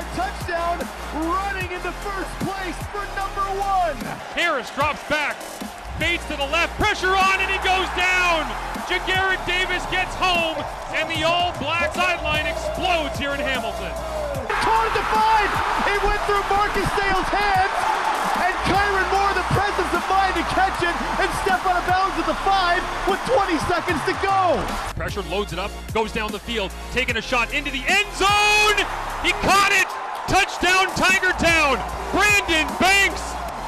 yard touchdown, running into first place for #1. Harris drops back, fades to the left, pressure on, and he goes down. Jagarrett Davis gets home, and the all-black sideline explodes here in Hamilton. Caught at the 5, he went through Marcus Dale's hands, and Kyran Moore, the presence of mind to catch it and step out of bounds at the 5 with 20 seconds to go. Pressure loads it up, goes down the field, taking a shot into the end zone. He caught it! Touchdown, Tiger Town! Brandon Banks!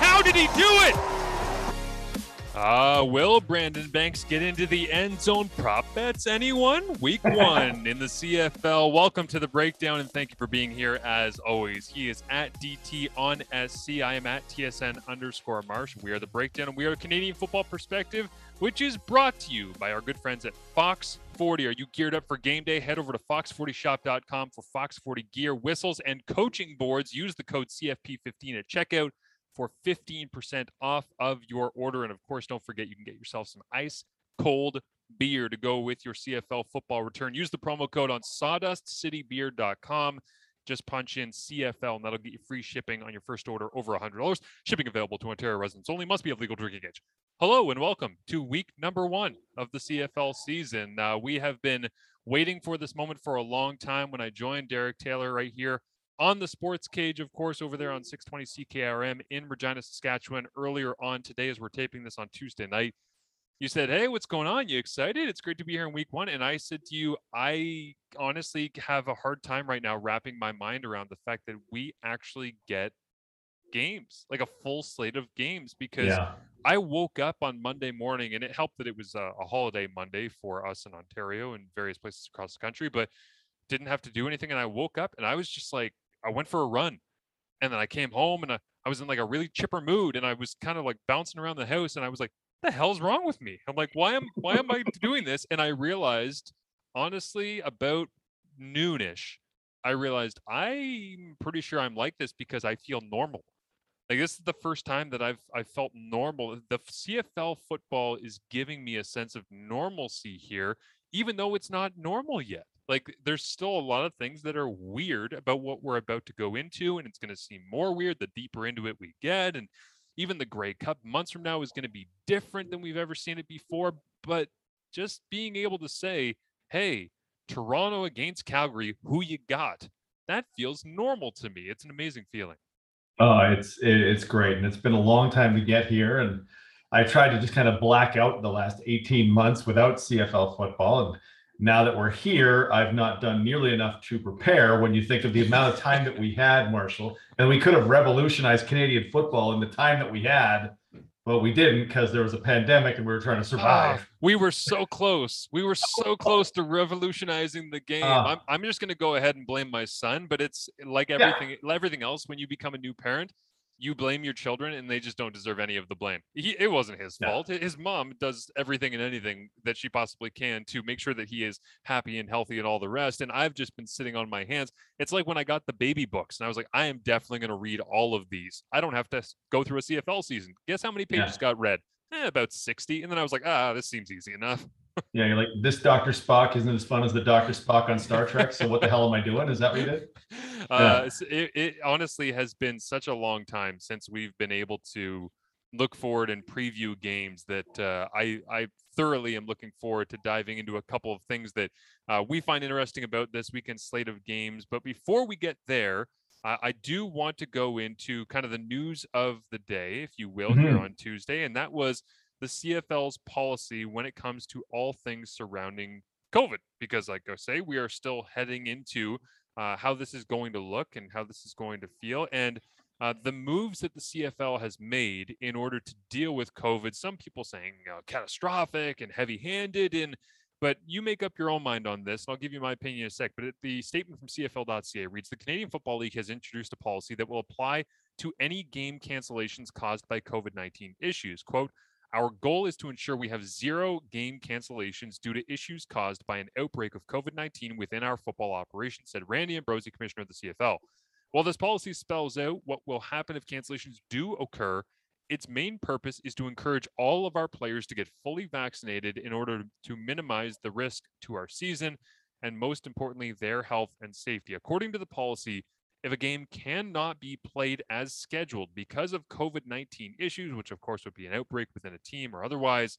How did he do it? Will Brandon Banks get into the end zone? Prop bets, anyone? Week 1 in the CFL. Welcome to The Breakdown, and thank you for being here as always. He is at DT on SC. I am at TSN_Marsh. We are The Breakdown, and we are a Canadian football perspective, which is brought to you by our good friends at Fox 40. Are you geared up for game day? Head over to fox40shop.com for Fox 40 gear, whistles, and coaching boards. Use the code CFP15 at checkout for 15% off of your order. And of course, don't forget, you can get yourself some ice cold beer to go with your CFL football return. Use the promo code on sawdustcitybeer.com. Just punch in CFL, and that'll get you free shipping on your first order over $100. Shipping available to Ontario residents only. Must be of legal drinking age. Hello and welcome to week #1 of the CFL season. We have been waiting for this moment for a long time. When I joined Derek Taylor right here on the Sports Cage, of course, over there on 620 CKRM in Regina, Saskatchewan, earlier on today, as we're taping this on Tuesday night, you said, "Hey, what's going on? You excited? It's great to be here in week 1." And I said to you, I honestly have a hard time right now wrapping my mind around the fact that we actually get games, like a full slate of games, because I woke up on Monday morning, and it helped that it was a holiday Monday for us in Ontario and various places across the country, but didn't have to do anything. And I woke up and I was just like, I went for a run, and then I came home and I was in like a really chipper mood, and I was kind of like bouncing around the house, and I was like, what the hell's wrong with me? I'm like, why am I doing this? And I realized, honestly, about noonish, I realized I'm pretty sure I'm like this because I feel normal. Like, this is the first time that I felt normal. The CFL football is giving me a sense of normalcy here, even though it's not normal yet. Like, there's still a lot of things that are weird about what we're about to go into, and it's going to seem more weird the deeper into it we get. And even the Grey Cup months from now is going to be different than we've ever seen it before. But just being able to say, hey, Toronto against Calgary, who you got? That feels normal to me. It's an amazing feeling. Oh, it's great. And it's been a long time to get here. And I tried to just kind of black out the last 18 months without CFL football. And now that we're here, I've not done nearly enough to prepare when you think of the amount of time that we had, Marshall. And we could have revolutionized Canadian football in the time that we had, but we didn't because there was a pandemic and we were trying to survive. We were so close. We were so close to revolutionizing the game. I'm just going to go ahead and blame my son, but it's like everything else. When you become a new parent, you blame your children, and they just don't deserve any of the blame. It wasn't his fault. His mom does everything and anything that she possibly can to make sure that he is happy and healthy and all the rest. And I've just been sitting on my hands. It's like when I got the baby books and I was like, I am definitely going to read all of these. I don't have to go through a CFL season. Guess how many pages got read? About 60. And then I was like, this seems easy enough. Yeah, you're like, this Dr. Spock isn't as fun as the Dr. Spock on Star Trek, so what the hell am I doing? Is that what you did? It honestly has been such a long time since we've been able to look forward and preview games that I thoroughly am looking forward to diving into a couple of things that we find interesting about this weekend's slate of games. But before we get there, I do want to go into kind of the news of the day, if you will, here on Tuesday, and that was the CFL's policy when it comes to all things surrounding COVID, because like I say, we are still heading into how this is going to look and how this is going to feel, and the moves that the CFL has made in order to deal with COVID. Some people saying catastrophic and heavy-handed, but you make up your own mind on this, and I'll give you my opinion in a sec. But the statement from CFL.ca reads, the Canadian Football League has introduced a policy that will apply to any game cancellations caused by COVID-19 issues. Quote, our goal is to ensure we have zero game cancellations due to issues caused by an outbreak of COVID-19 within our football operations, said Randy Ambrosi, commissioner of the CFL. While this policy spells out what will happen if cancellations do occur, its main purpose is to encourage all of our players to get fully vaccinated in order to minimize the risk to our season and, most importantly, their health and safety. According to the policy, if a game cannot be played as scheduled because of COVID-19 issues, which of course would be an outbreak within a team or otherwise,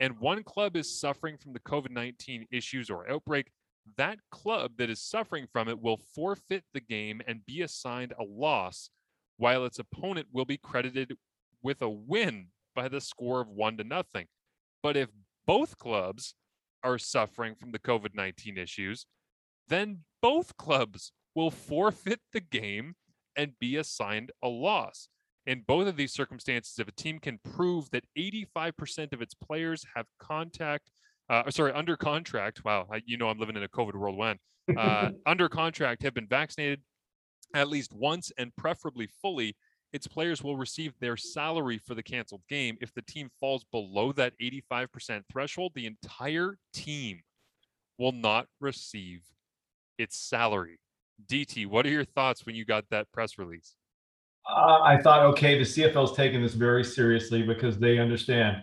and one club is suffering from the COVID-19 issues or outbreak, that club that is suffering from it will forfeit the game and be assigned a loss, while its opponent will be credited with a win by the score of 1-0. But if both clubs are suffering from the COVID-19 issues, then both clubs will forfeit the game and be assigned a loss. In both of these circumstances, if a team can prove that 85% of its players have under contract. Wow. I'm living in a COVID world when under contract have been vaccinated at least once and preferably fully, its players will receive their salary for the canceled game. If the team falls below that 85% threshold, the entire team will not receive its salary. DT, what are your thoughts when you got that press release? I thought, okay, the CFL is taking this very seriously because they understand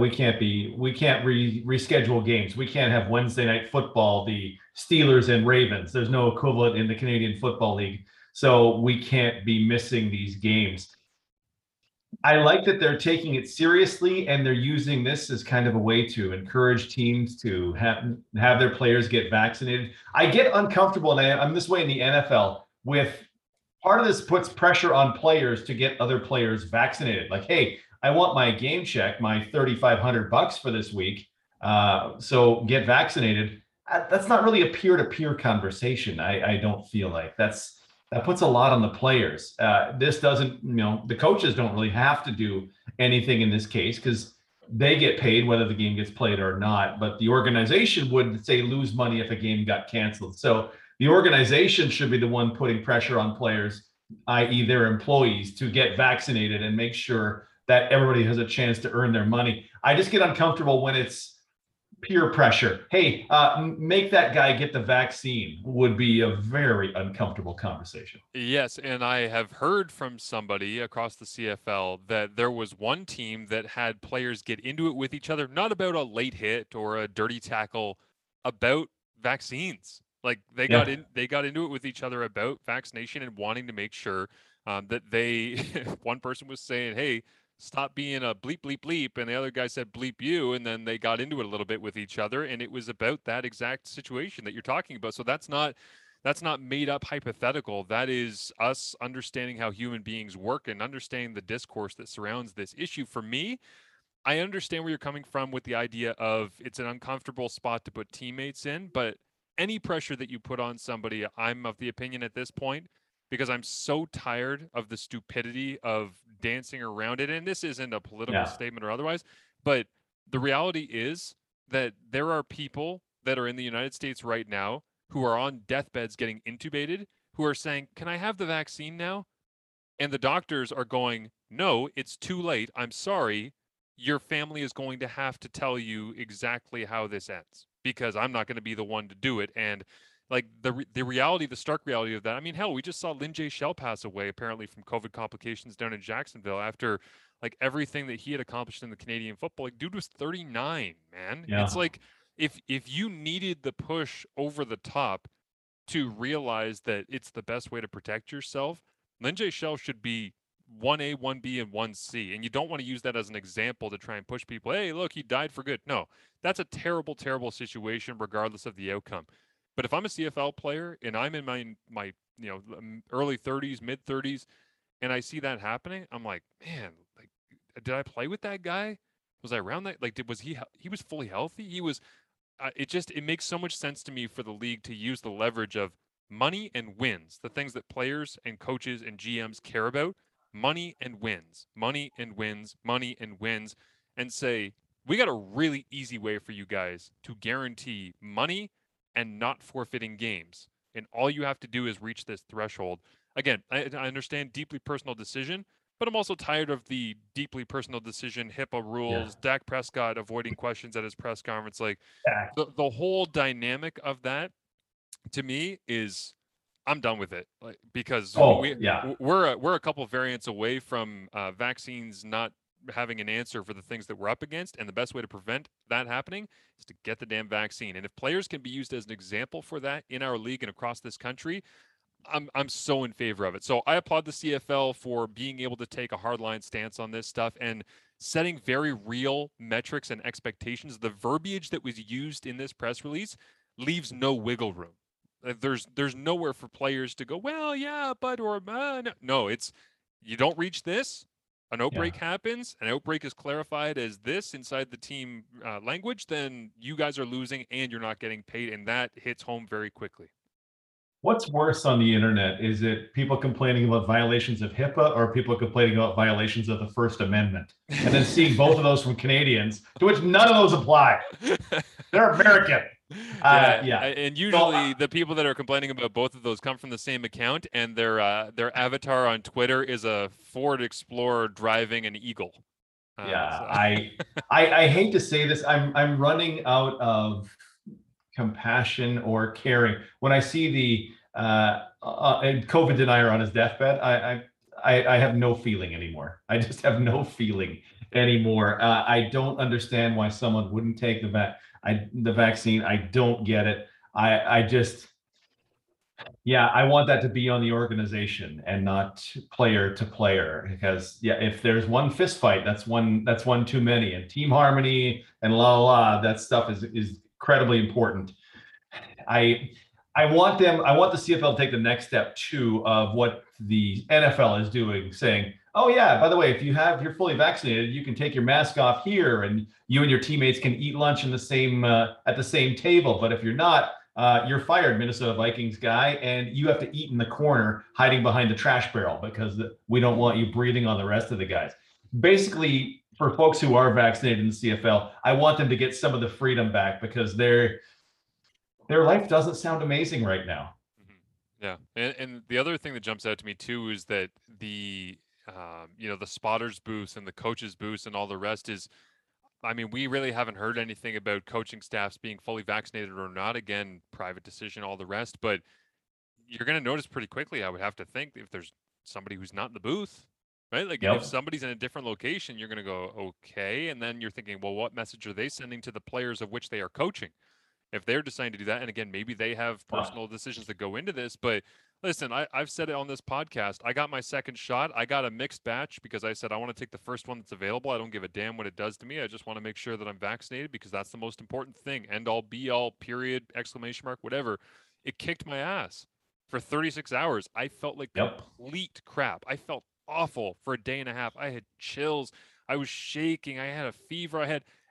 we can't reschedule games. We can't have Wednesday night football, the Steelers and Ravens. There's no equivalent in the Canadian Football League. So we can't be missing these games. I like that they're taking it seriously and they're using this as kind of a way to encourage teams to have their players get vaccinated. I get uncomfortable, and I'm this way in the NFL with part of this puts pressure on players to get other players vaccinated. Like, hey, I want my game check, my $3,500 for this week. So get vaccinated. That's not really a peer-to-peer conversation. I don't feel like that puts a lot on the players. This doesn't, the coaches don't really have to do anything in this case because they get paid whether the game gets played or not. But the organization would, say, lose money if a game got canceled. So the organization should be the one putting pressure on players, i.e. their employees, to get vaccinated and make sure that everybody has a chance to earn their money. I just get uncomfortable when it's peer pressure. Hey, make that guy get the vaccine would be a very uncomfortable conversation. Yes, and I have heard from somebody across the CFL that there was one team that had players get into it with each other, not about a late hit or a dirty tackle, about vaccines. Like they got into it with each other about vaccination and wanting to make sure that they, one person was saying, hey, stop being a bleep, bleep, bleep. And the other guy said, bleep you. And then they got into it a little bit with each other. And it was about that exact situation that you're talking about. So that's not made up hypothetical. That is us understanding how human beings work and understanding the discourse that surrounds this issue. For me, I understand where you're coming from with the idea of it's an uncomfortable spot to put teammates in, but any pressure that you put on somebody, I'm of the opinion at this point, because I'm so tired of the stupidity of dancing around it. And this isn't a political statement or otherwise, but the reality is that there are people that are in the United States right now who are on deathbeds getting intubated, who are saying, can I have the vaccine now? And the doctors are going, no, it's too late. I'm sorry. Your family is going to have to tell you exactly how this ends because I'm not going to be the one to do it. And like the stark reality of that. I mean, hell, we just saw Lin Jay Shell pass away apparently from COVID complications down in Jacksonville after like everything that he had accomplished in the Canadian football. Like, dude was 39, man. Yeah. It's like if you needed the push over the top to realize that it's the best way to protect yourself, Lin Jay Shell should be 1A, 1B, and 1C. And you don't want to use that as an example to try and push people. Hey, look, he died for good. No, that's a terrible, terrible situation regardless of the outcome. But if I'm a CFL player and I'm in my early 30s, mid 30s, and I see that happening, I'm like, man, like, did I play with that guy? Was I around that? Like, was he fully healthy? He was. It makes so much sense to me for the league to use the leverage of money and wins, the things that players and coaches and GMs care about, money and wins, money and wins, money and wins, and say we got a really easy way for you guys to guarantee money and not forfeiting games. And all you have to do is reach this threshold. Again, I understand deeply personal decision, but I'm also tired of the deeply personal decision, HIPAA rules, Dak Prescott avoiding questions at his press conference. Like the whole dynamic of that to me is I'm done with it. Like, because we're a couple of variants away from vaccines not having an answer for the things that we're up against, and the best way to prevent that happening is to get the damn vaccine. And if players can be used as an example for that in our league and across this country, I'm so in favor of it. So I applaud the CFL for being able to take a hardline stance on this stuff and setting very real metrics and expectations. The verbiage that was used in this press release leaves no wiggle room. There's nowhere for players to go, well, yeah, but, or no, it's, you don't reach this, an outbreak happens, an outbreak is clarified as this inside the team language, then you guys are losing and you're not getting paid. And that hits home very quickly. What's worse on the internet? Is it people complaining about violations of HIPAA or people complaining about violations of the First Amendment? And then seeing both of those from Canadians, to which none of those apply. They're American. And usually the people that are complaining about both of those come from the same account, and their avatar on Twitter is a Ford Explorer driving an eagle. I hate to say this. I'm running out of compassion or caring when I see the COVID denier on his deathbed. I have no feeling anymore. I just have no feeling anymore. I don't understand why someone wouldn't take the vaccine. I don't get it. I want that to be on the organization and not player to player, because if there's one fist fight, that's one too many. And team harmony and that stuff is incredibly important. I want the CFL to take the next step too of what the NFL is doing, saying, oh yeah, by the way, if you're fully vaccinated, you can take your mask off here and you and your teammates can eat lunch in the same at the same table. But if you're not, you're fired, Minnesota Vikings guy, and you have to eat in the corner hiding behind the trash barrel because we don't want you breathing on the rest of the guys. Basically, for folks who are vaccinated in the CFL, I want them to get some of the freedom back because their life doesn't sound amazing right now. Mm-hmm. Yeah. And the other thing that jumps out to me too is that the spotters booths and the coaches booths and all the rest is, I mean, we really haven't heard anything about coaching staffs being fully vaccinated or not. Again, private decision, all the rest, but you're going to notice pretty quickly, I would have to think, if there's somebody who's not in the booth, right? Like if somebody's in a different location, you're going to go, okay. And then you're thinking, well, what message are they sending to the players of which they are coaching? If they're deciding to do that, and again, maybe they have personal decisions that go into this, but listen, I've said it on this podcast. I got my second shot. I got a mixed batch because I said, I want to take the first one that's available. I don't give a damn what it does to me. I just want to make sure that I'm vaccinated because that's the most important thing. End all, be all, period, !, whatever. It kicked my ass for 36 hours. I felt like complete crap. I felt awful for a day and a half. I had chills. I was shaking. I had a fever.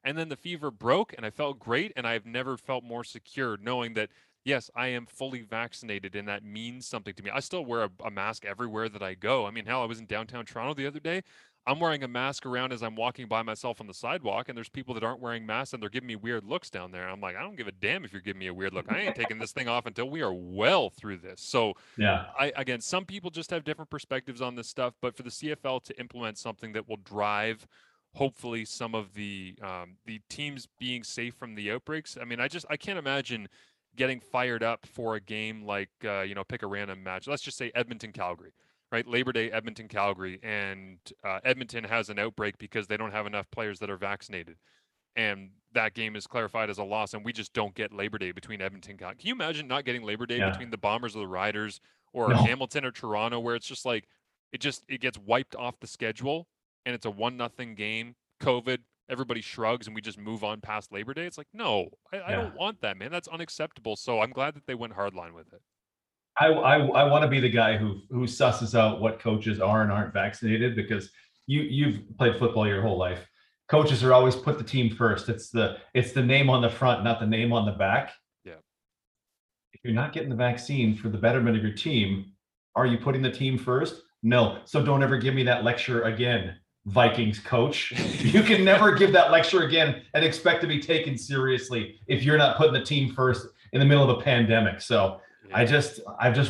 And then the fever broke and I felt great. And I've never felt more secure knowing that, yes, I am fully vaccinated and that means something to me. I still wear a mask everywhere that I go. I mean, hell, I was in downtown Toronto the other day. I'm wearing a mask around as I'm walking by myself on the sidewalk, and there's people that aren't wearing masks and they're giving me weird looks down there. I'm like, I don't give a damn if you're giving me a weird look. I ain't taking this thing off until we are well through this. So again, some people just have different perspectives on this stuff, but for the CFL to implement something that will drive hopefully some of the teams being safe from the outbreaks. I mean, I can't imagine getting fired up for a game like, pick a random match. Let's just say Edmonton, Calgary, right? Labor Day, Edmonton, Calgary, and Edmonton has an outbreak because they don't have enough players that are vaccinated. And that game is clarified as a loss, and we just don't get Labor Day between Edmonton. Can you imagine not getting Labor Day between the Bombers or the Riders or Hamilton or Toronto, where it's just like, it gets wiped off the schedule and it's a 1-0 game, COVID, everybody shrugs and we just move on past Labor Day. It's like, no, I don't want that, man. That's unacceptable. So I'm glad that they went hardline with it. I want to be the guy who susses out what coaches are and aren't vaccinated, because you've played football your whole life. Coaches are always put the team first. It's the name on the front, not the name on the back. Yeah. If you're not getting the vaccine for the betterment of your team, are you putting the team first? No. So don't ever give me that lecture again, Vikings coach. You can never give that lecture again and expect to be taken seriously if you're not putting the team first in the middle of a pandemic. So I've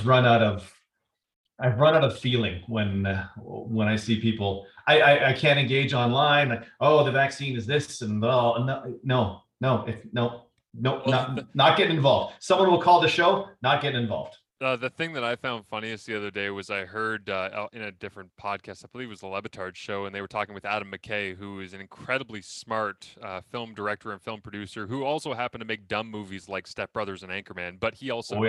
run out of feeling when I see people. I can't engage online. Like, oh, the vaccine is this and all. No, not getting involved. Someone will call the show. Not getting involved. The thing that I found funniest the other day was I heard in a different podcast, I believe it was the Lebitard show, and they were talking with Adam McKay, who is an incredibly smart film director and film producer, who also happened to make dumb movies like Step Brothers and Anchorman, but he also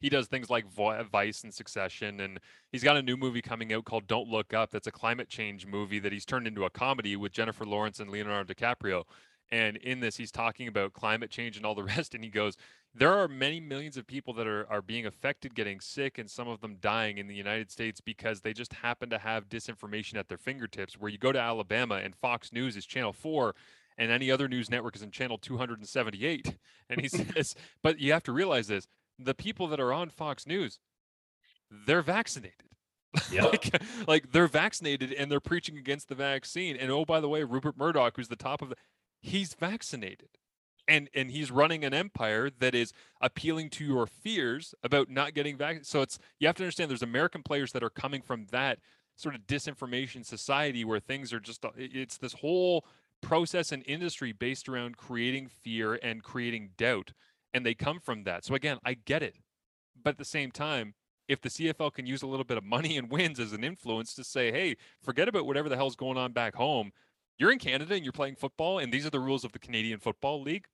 does things like Vice and Succession, and he's got a new movie coming out called Don't Look Up. That's a climate change movie that he's turned into a comedy with Jennifer Lawrence and Leonardo DiCaprio. And in this, he's talking about climate change and all the rest. And he goes, there are many millions of people that are being affected, getting sick, and some of them dying in the United States because they just happen to have disinformation at their fingertips, where you go to Alabama and Fox News is Channel 4 and any other news network is in Channel 278. And he says, but you have to realize this, the people that are on Fox News, they're vaccinated. Yep. like they're vaccinated and they're preaching against the vaccine. And oh, by the way, Rupert Murdoch, who's the top of the... he's vaccinated, and he's running an empire that is appealing to your fears about not getting vaccinated. So it's, you have to understand, there's American players that are coming from that sort of disinformation society where things are just, it's this whole process and industry based around creating fear and creating doubt. And they come from that. So again, I get it. But at the same time, if the CFL can use a little bit of money and wins as an influence to say, hey, forget about whatever the hell's going on back home. You're in Canada and you're playing football, and these are the rules of the Canadian Football League.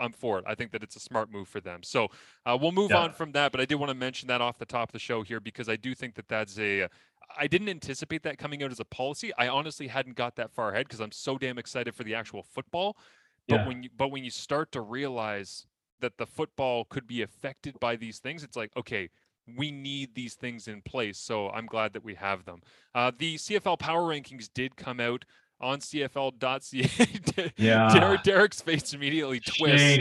I'm for it. I think that it's a smart move for them. So we'll move on from that, but I did want to mention that off the top of the show here, because I do think that that's a... I didn't anticipate that coming out as a policy. I honestly hadn't got that far ahead because I'm so damn excited for the actual football. But when you start to realize that the football could be affected by these things, it's like, okay, we need these things in place. So I'm glad that we have them. The CFL Power Rankings did come out on CFL.ca. Derek's face immediately twists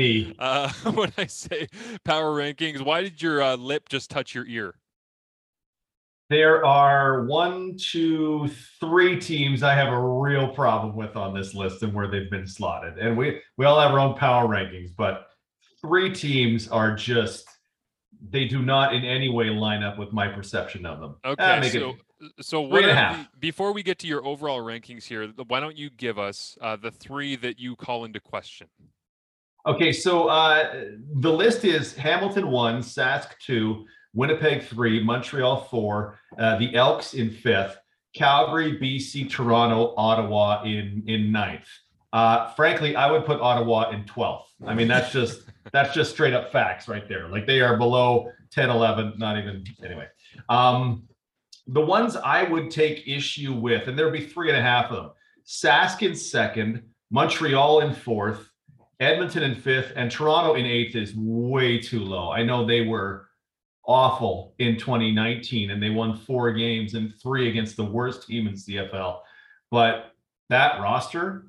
when I say power rankings. Why did your lip just touch your ear? There are 1, 2, 3 teams I have a real problem with on this list and where they've been slotted. And we all have our own power rankings, but 3 teams are just, they do not in any way line up with my perception of them. Okay, so what before we get to your overall rankings here, why don't you give us the 3 that you call into question? Okay, so the list is Hamilton 1, Sask 2, Winnipeg 3, Montreal 4, the Elks in 5th, Calgary, BC, Toronto, Ottawa in 9th. Frankly, I would put Ottawa in 12th. I mean, that's just straight up facts right there. Like, they are below 10, 11, not even, anyway. The ones I would take issue with, and there'll be 3.5 of them, Sask in 2nd, Montreal in 4th, Edmonton in 5th, and Toronto in 8th is way too low. I know they were awful in 2019, and they won 4 games and 3 against the worst team in CFL. But that roster,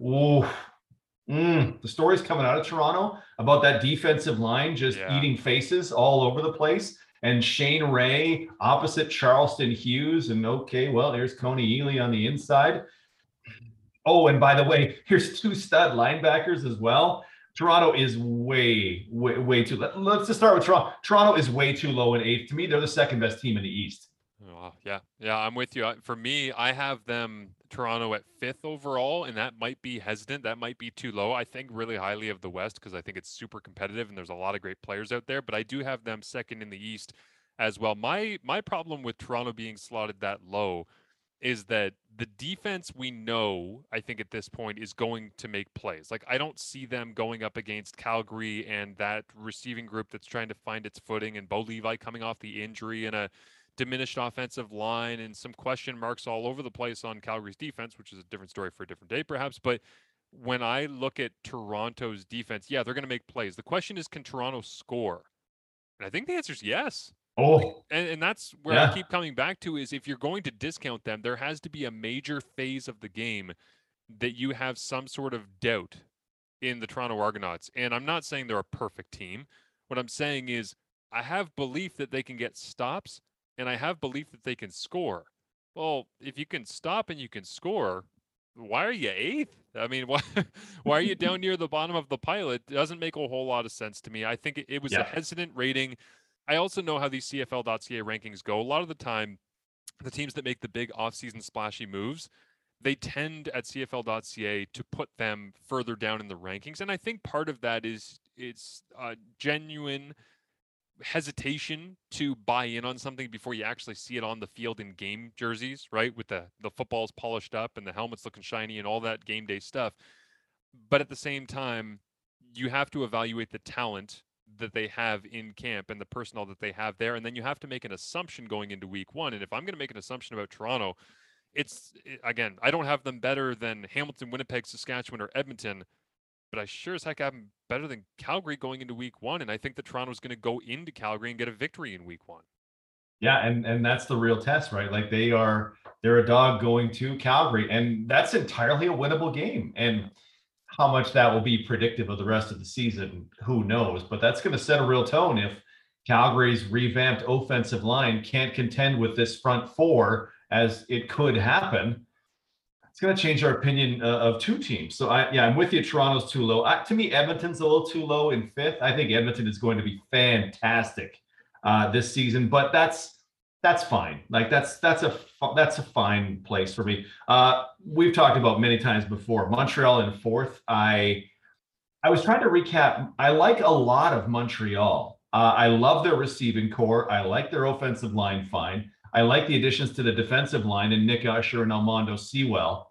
the stories coming out of Toronto about that defensive line just eating faces all over the place. And Shane Ray opposite Charleston Hughes. And okay, well, there's Coney Ealy on the inside. Oh, and by the way, here's 2 stud linebackers as well. Toronto is way too low. Let's just start with Toronto. Toronto is way too low in 8th. To me, they're the 2nd best team in the East. Oh, yeah, I'm with you. For me, I have them, Toronto, at 5th overall, and that might be hesitant. That might be too low. I think really highly of the West because I think it's super competitive and there's a lot of great players out there, but I do have them 2nd in the East as well. My problem with Toronto being slotted that low is that the defense, we know, I think at this point, is going to make plays. Like, I don't see them going up against Calgary and that receiving group that's trying to find its footing, and Bo Levi coming off the injury and a diminished offensive line and some question marks all over the place on Calgary's defense, which is a different story for a different day perhaps. But when I look at Toronto's defense, they're going to make plays. The question is, can Toronto score? And I think the answer is yes. And that's where I keep coming back to, is if you're going to discount them, there has to be a major phase of the game that you have some sort of doubt in the Toronto Argonauts. And I'm not saying they're a perfect team. What I'm saying is I have belief that they can get stops, and I have belief that they can score. Well, if you can stop and you can score, why are you 8th? I mean, why are you down near the bottom of the pile? It doesn't make a whole lot of sense to me. I think it was a hesitant rating. I also know how these CFL.ca rankings go. A lot of the time, the teams that make the big offseason splashy moves, they tend at CFL.ca to put them further down in the rankings. And I think part of that is it's genuine hesitation to buy in on something before you actually see it on the field in game jerseys, right? With the footballs polished up and the helmets looking shiny and all that game day stuff. But at the same time, you have to evaluate the talent that they have in camp and the personnel that they have there. And then you have to make an assumption going into week one. And if I'm going to make an assumption about Toronto, it's, again, I don't have them better than Hamilton, Winnipeg, Saskatchewan, or Edmonton, but I sure as heck have them better than Calgary going into week one. And I think that Toronto's going to go into Calgary and get a victory in week one. Yeah. And that's the real test, right? Like they're a dog going to Calgary, and that's entirely a winnable game. And how much that will be predictive of the rest of the season, who knows, but that's going to set a real tone. If Calgary's revamped offensive line can't contend with this front four, as it could happen, it's going to change our opinion of two teams. So I'm with you. Toronto's too low. To me, Edmonton's a little too low in fifth. I think Edmonton is going to be fantastic this season, but that's fine. Like that's a fine place for me. We've talked about many times before, Montreal in fourth. I was trying to recap. I like a lot of Montreal. I love their receiving core. I like their offensive line. Fine. I like the additions to the defensive line in Nick Usher and Armando Sewell.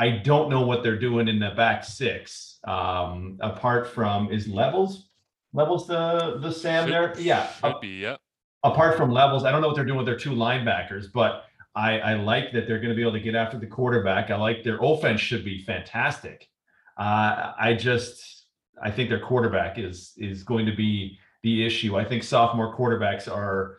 I don't know what they're doing in the back six. Apart from is levels, the Sam should, there. Yeah. Should be, yeah. Apart from levels, I don't know what they're doing with their two linebackers, but I like that they're going to be able to get after the quarterback. I like their offense should be fantastic. I think their quarterback is going to be the issue. I think sophomore quarterbacks are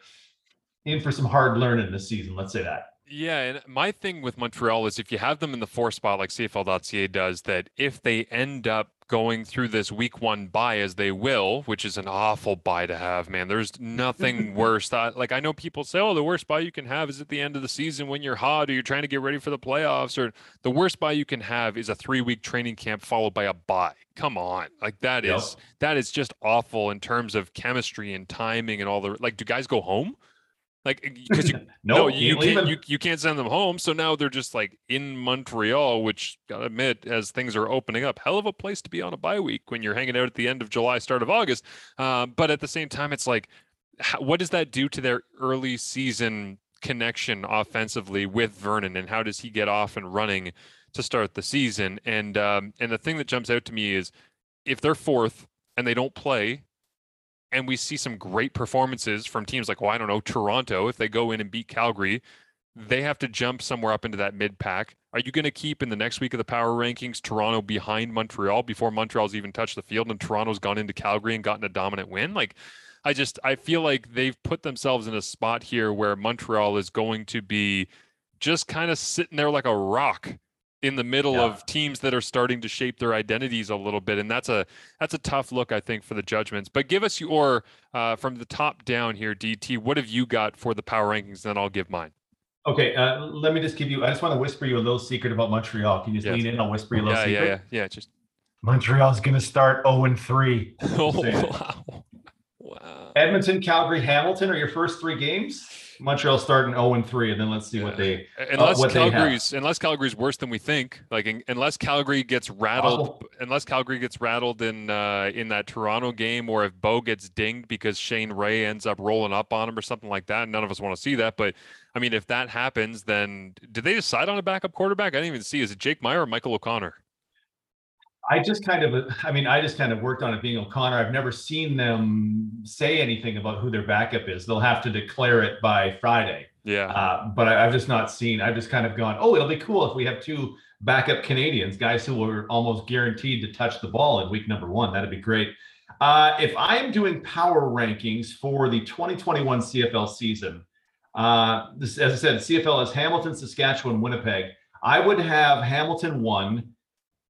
in for some hard learning this season. Let's say that. Yeah, and my thing with Montreal is if you have them in the four spot like CFL.ca does, that if they end up going through this week one bye as they will, which is an awful bye to have, man. There's nothing worse. Like I know people say, oh, the worst bye you can have is at the end of the season when you're hot or you're trying to get ready for the playoffs, or the worst bye you can have is a 3-week training camp followed by a bye. Come on. Like that is just awful in terms of chemistry and timing and all the, like, do guys go home? Like, because you you can't send them home. So now they're just like in Montreal, which gotta admit, as things are opening up, hell of a place to be on a bye week when you're hanging out at the end of July, start of August. But at the same time, it's like, what does that do to their early season connection offensively with Vernon, and how does he get off and running to start the season? And the thing that jumps out to me is if they're fourth and they don't play, and we see some great performances from teams like, well, I don't know, Toronto, if they go in and beat Calgary, they have to jump somewhere up into that mid-pack. Are you going to keep in the next week of the power rankings Toronto behind Montreal before Montreal's even touched the field and Toronto's gone into Calgary and gotten a dominant win? Like, I feel like they've put themselves in a spot here where Montreal is going to be just kind of sitting there like a rock in the middle of teams that are starting to shape their identities a little bit. And that's a tough look, I think, for the judgments. But give us your, from the top down here, DT, what have you got for the power rankings? Then I'll give mine. Okay. Let me just give you, I just want to whisper you a little secret about Montreal. Can you just lean in? I'll whisper you a little secret. Yeah. Just Montreal's going to start 0-3. Oh, wow. Edmonton, Calgary, Hamilton are your first three games. Montreal starting 0-3, and then let's see what they unless Calgary's worse than we think. Like unless Calgary gets rattled, in that Toronto game, or if Bo gets dinged because Shane Ray ends up rolling up on him or something like that. And none of us want to see that, but I mean, if that happens, then did they decide on a backup quarterback? I didn't even see. Is it Jake Meyer or Michael O'Connor? I just kind of worked on it being O'Connor. I've never seen them say anything about who their backup is. They'll have to declare it by Friday. Yeah. But I've just not seen. I've just kind of gone, oh, it'll be cool if we have two backup Canadians, guys who were almost guaranteed to touch the ball in week number one. That'd be great. If I'm doing power rankings for the 2021 CFL season, this, as I said, CFL is Hamilton, Saskatchewan, Winnipeg. I would have Hamilton 1.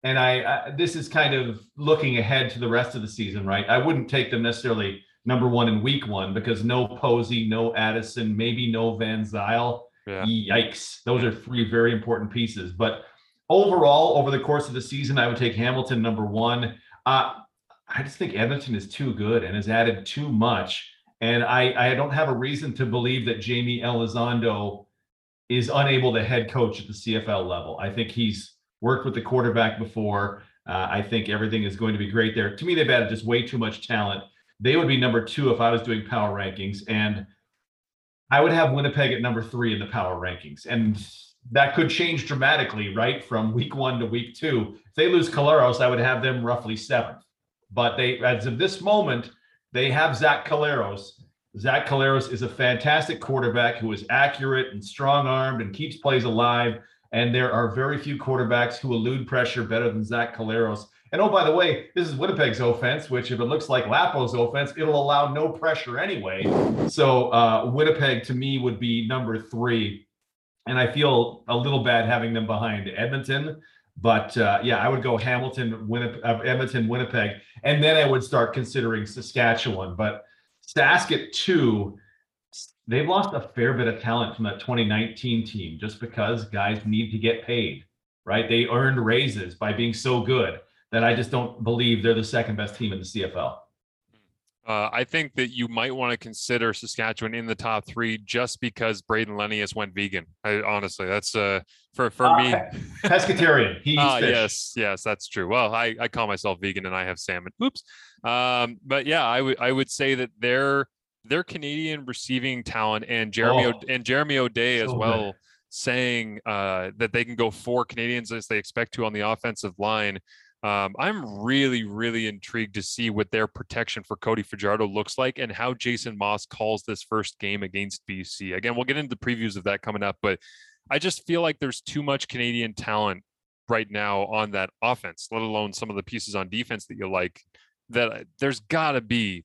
And I this is kind of looking ahead to the rest of the season, right? I wouldn't take them necessarily number one in week one because no Posey, no Addison, maybe no Van Zyl. Yeah. Yikes. Those are three very important pieces. But overall, over the course of the season, I would take Hamilton number one. I just think Edmonton is too good and has added too much. And I don't have a reason to believe that Jamie Elizondo is unable to head coach at the CFL level. I think he's worked with the quarterback before. I think everything is going to be great there. To me, they've added just way too much talent. They would be number two if I was doing power rankings, and I would have Winnipeg at number three in the power rankings. And that could change dramatically, right, from week one to week two. If they lose Collaros, I would have them roughly seventh. But they, as of this moment, they have Zach Collaros. Zach Collaros is a fantastic quarterback who is accurate and strong-armed and keeps plays alive. And there are very few quarterbacks who elude pressure better than Zach Collaros. And, oh, by the way, this is Winnipeg's offense, which if it looks like Lapo's offense, it'll allow no pressure anyway. So Winnipeg, to me, would be number three. And I feel a little bad having them behind Edmonton. But, yeah, I would go Hamilton, Edmonton, Winnipeg. And then I would start considering Saskatchewan. But Sask at two, they've lost a fair bit of talent from that 2019 team just because guys need to get paid, right? They earned raises by being so good that I just don't believe they're the second best team in the CFL. I think that you might want to consider Saskatchewan in the top three just because Braden Lenny has went vegan. Honestly, that's for me. Pescatarian. He eats fish. Yes, that's true. Well, I call myself vegan and I have salmon. Oops. But yeah, I would say that their Canadian receiving talent and Jeremy O'Day so as well, good. Saying that they can go four Canadians as they expect to on the offensive line. I'm really, really intrigued to see what their protection for Cody Fajardo looks like and how Jason Moss calls this first game against BC. Again, we'll get into the previews of that coming up, but I just feel like there's too much Canadian talent right now on that offense, let alone some of the pieces on defense that you like, that there's gotta be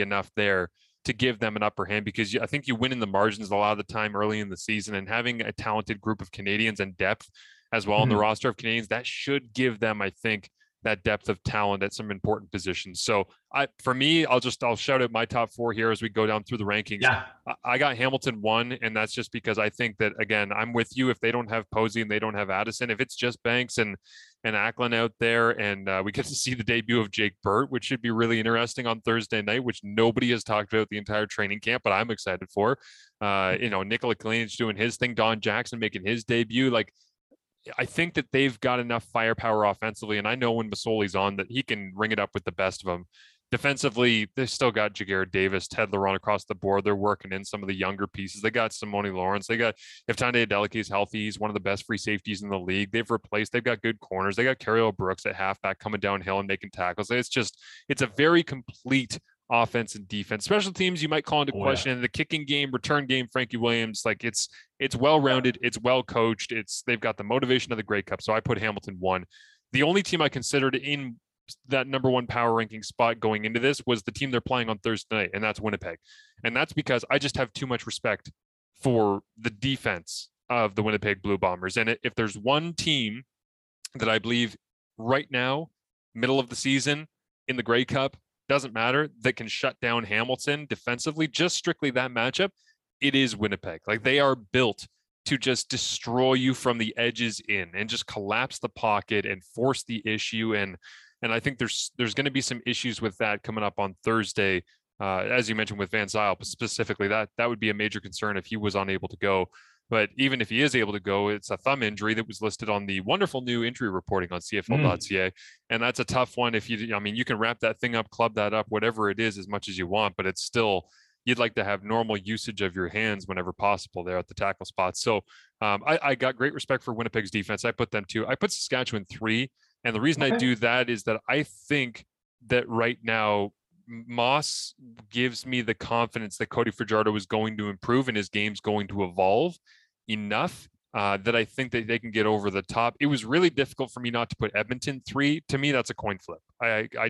enough there to give them an upper hand, because I think you win in the margins a lot of the time early in the season, and having a talented group of Canadians and depth as well on the roster of Canadians, that should give them, I think, that depth of talent at some important positions. So I'll shout out my top four here as we go down through the rankings. Yeah. I got Hamilton one, and that's just because I think that, again, I'm with you. If they don't have Posey and they don't have Addison, if it's just Banks and Acklin out there, and we get to see the debut of Jake Burt, which should be really interesting on Thursday night, which nobody has talked about the entire training camp, but I'm excited for. Nikola Kalinic doing his thing, Don Jackson making his debut, like, I think that they've got enough firepower offensively, and I know when Masoli's on that he can ring it up with the best of them. Defensively, they've still got Jagger Davis, Ted Laron across the board. They're working in some of the younger pieces. They got Simone Lawrence. They got, if Tunde Adeleke is healthy, he's one of the best free safeties in the league. They've got good corners. They got Carriel Brooks at halfback coming downhill and making tackles. It's a very complete offense and defense. Special teams you might call into question, and the kicking game, return game, Frankie Williams, like it's well-rounded, it's well-coached, they've got the motivation of the Grey Cup. So I put Hamilton one. The only team I considered in that number one power ranking spot going into this was the team they're playing on Thursday night, and that's Winnipeg. And that's because I just have too much respect for the defense of the Winnipeg Blue Bombers. And if there's one team that I believe right now, middle of the season, in the Grey Cup, doesn't matter, that can shut down Hamilton defensively, just strictly that matchup, it is Winnipeg. Like, they are built to just destroy you from the edges in and just collapse the pocket and force the issue. And I think there's going to be some issues with that coming up on Thursday. As you mentioned with Van Zyl specifically, that would be a major concern if he was unable to go. But even if he is able to go, it's a thumb injury that was listed on the wonderful new injury reporting on CFL.ca. And that's a tough one. You can wrap that thing up, club that up, whatever it is, as much as you want, but it's still, you'd like to have normal usage of your hands whenever possible there at the tackle spot. So I got great respect for Winnipeg's defense. I put them two. I put Saskatchewan three. And the reason I do that is that I think that right now, Moss gives me the confidence that Cody Fajardo is going to improve and his game's going to evolve enough that I think that they can get over the top. It was really difficult for me not to put Edmonton three. To me, that's a coin flip. I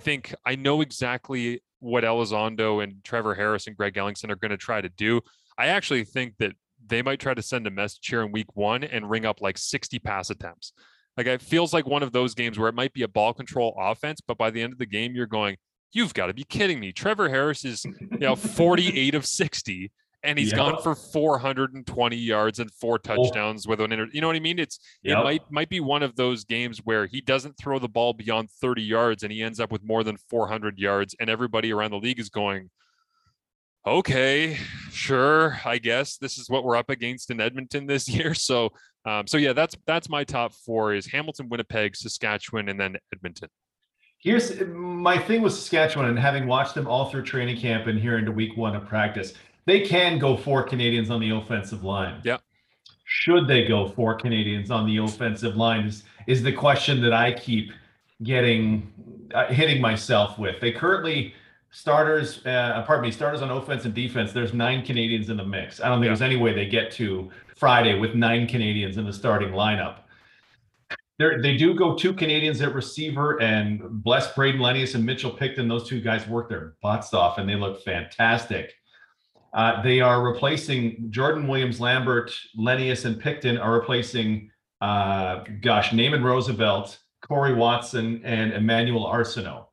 think I know exactly what Elizondo and Trevor Harris and Greg Ellingson are going to try to do. I actually think that they might try to send a message here in week one and ring up like 60 pass attempts. Like, it feels like one of those games where it might be a ball control offense, but by the end of the game, you're going, you've got to be kidding me. Trevor Harris is 48 of 60, and he's gone for 420 yards and four touchdowns with an you know what I mean? It might be one of those games where he doesn't throw the ball beyond 30 yards, and he ends up with more than 400 yards, and everybody around the league is going, okay, sure, I guess this is what we're up against in Edmonton this year. So, that's my top four is Hamilton, Winnipeg, Saskatchewan, and then Edmonton. Here's my thing with Saskatchewan, and having watched them all through training camp and here into week one of practice, they can go four Canadians on the offensive line. Yeah. Should they go four Canadians on the offensive line is the question that I keep hitting myself with. They currently starters on offense and defense. There's 9 Canadians in the mix. I don't think there's any way they get to Friday with 9 Canadians in the starting lineup. They do go 2 Canadians at receiver, and bless Braden Lennius and Mitchell Picton. Those two guys work their butts off, and they look fantastic. They are replacing Jordan Williams, Lambert, Lennius, and Picton are replacing, Naaman Roosevelt, Corey Watson, and Emmanuel Arsenault.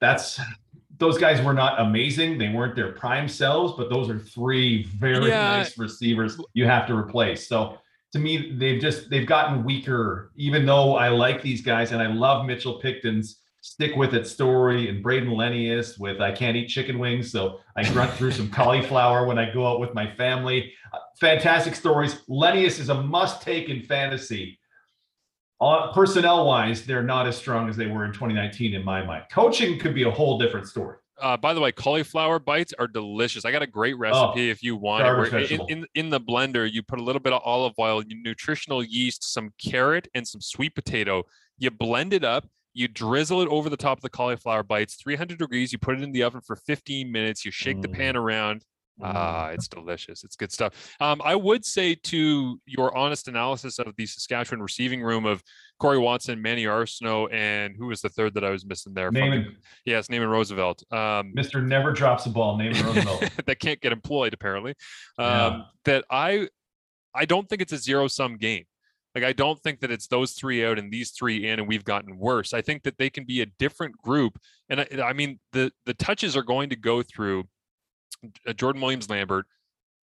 Those guys were not amazing. They weren't their prime selves, but those are 3 very nice receivers you have to replace. So, to me, they've gotten weaker, even though I like these guys and I love Mitchell Picton's stick with it story, and Braden Lennius with I can't eat chicken wings, so I grunt through some cauliflower when I go out with my family. Fantastic stories. Lennius is a must-take in fantasy. Personnel-wise, they're not as strong as they were in 2019 in my mind. Coaching could be a whole different story. By the way, cauliflower bites are delicious. I got a great recipe if you want it. In the blender, you put a little bit of olive oil, nutritional yeast, some carrot, and some sweet potato. You blend it up. You drizzle it over the top of the cauliflower bites, 300 degrees. You put it in the oven for 15 minutes. You shake the pan around. It's delicious. It's good stuff. I would say, to your honest analysis of the Saskatchewan receiving room of Corey Watson, Manny Arsenault, and who was the third that I was missing there? Naaman Roosevelt. Mr. Never Drops the Ball, Naaman Roosevelt. That can't get employed, apparently. That I don't think it's a zero-sum game. Like, I don't think that it's those 3 out and these 3 in and we've gotten worse. I think that they can be a different group. And I mean, the touches are going to go through Jordan Williams, Lambert,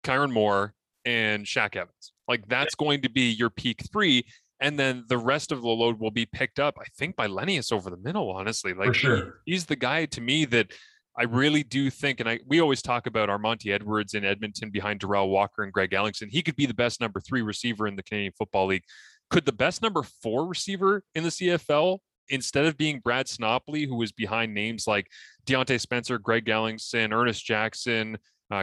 Kyran Moore, and Shaq Evans. Like, that's going to be your peak 3. And then the rest of the load will be picked up, I think, by Lennius over the middle, honestly. Like, sure. He's the guy to me that I really do think, and we always talk about Armonte Edwards in Edmonton behind Darrell Walker and Greg Ellingson. He could be the best number 3 receiver in the Canadian Football League. Could the best number 4 receiver in the CFL, instead of being Brad Snopley, who was behind names like Deontay Spencer, Greg Ellingson, Ernest Jackson,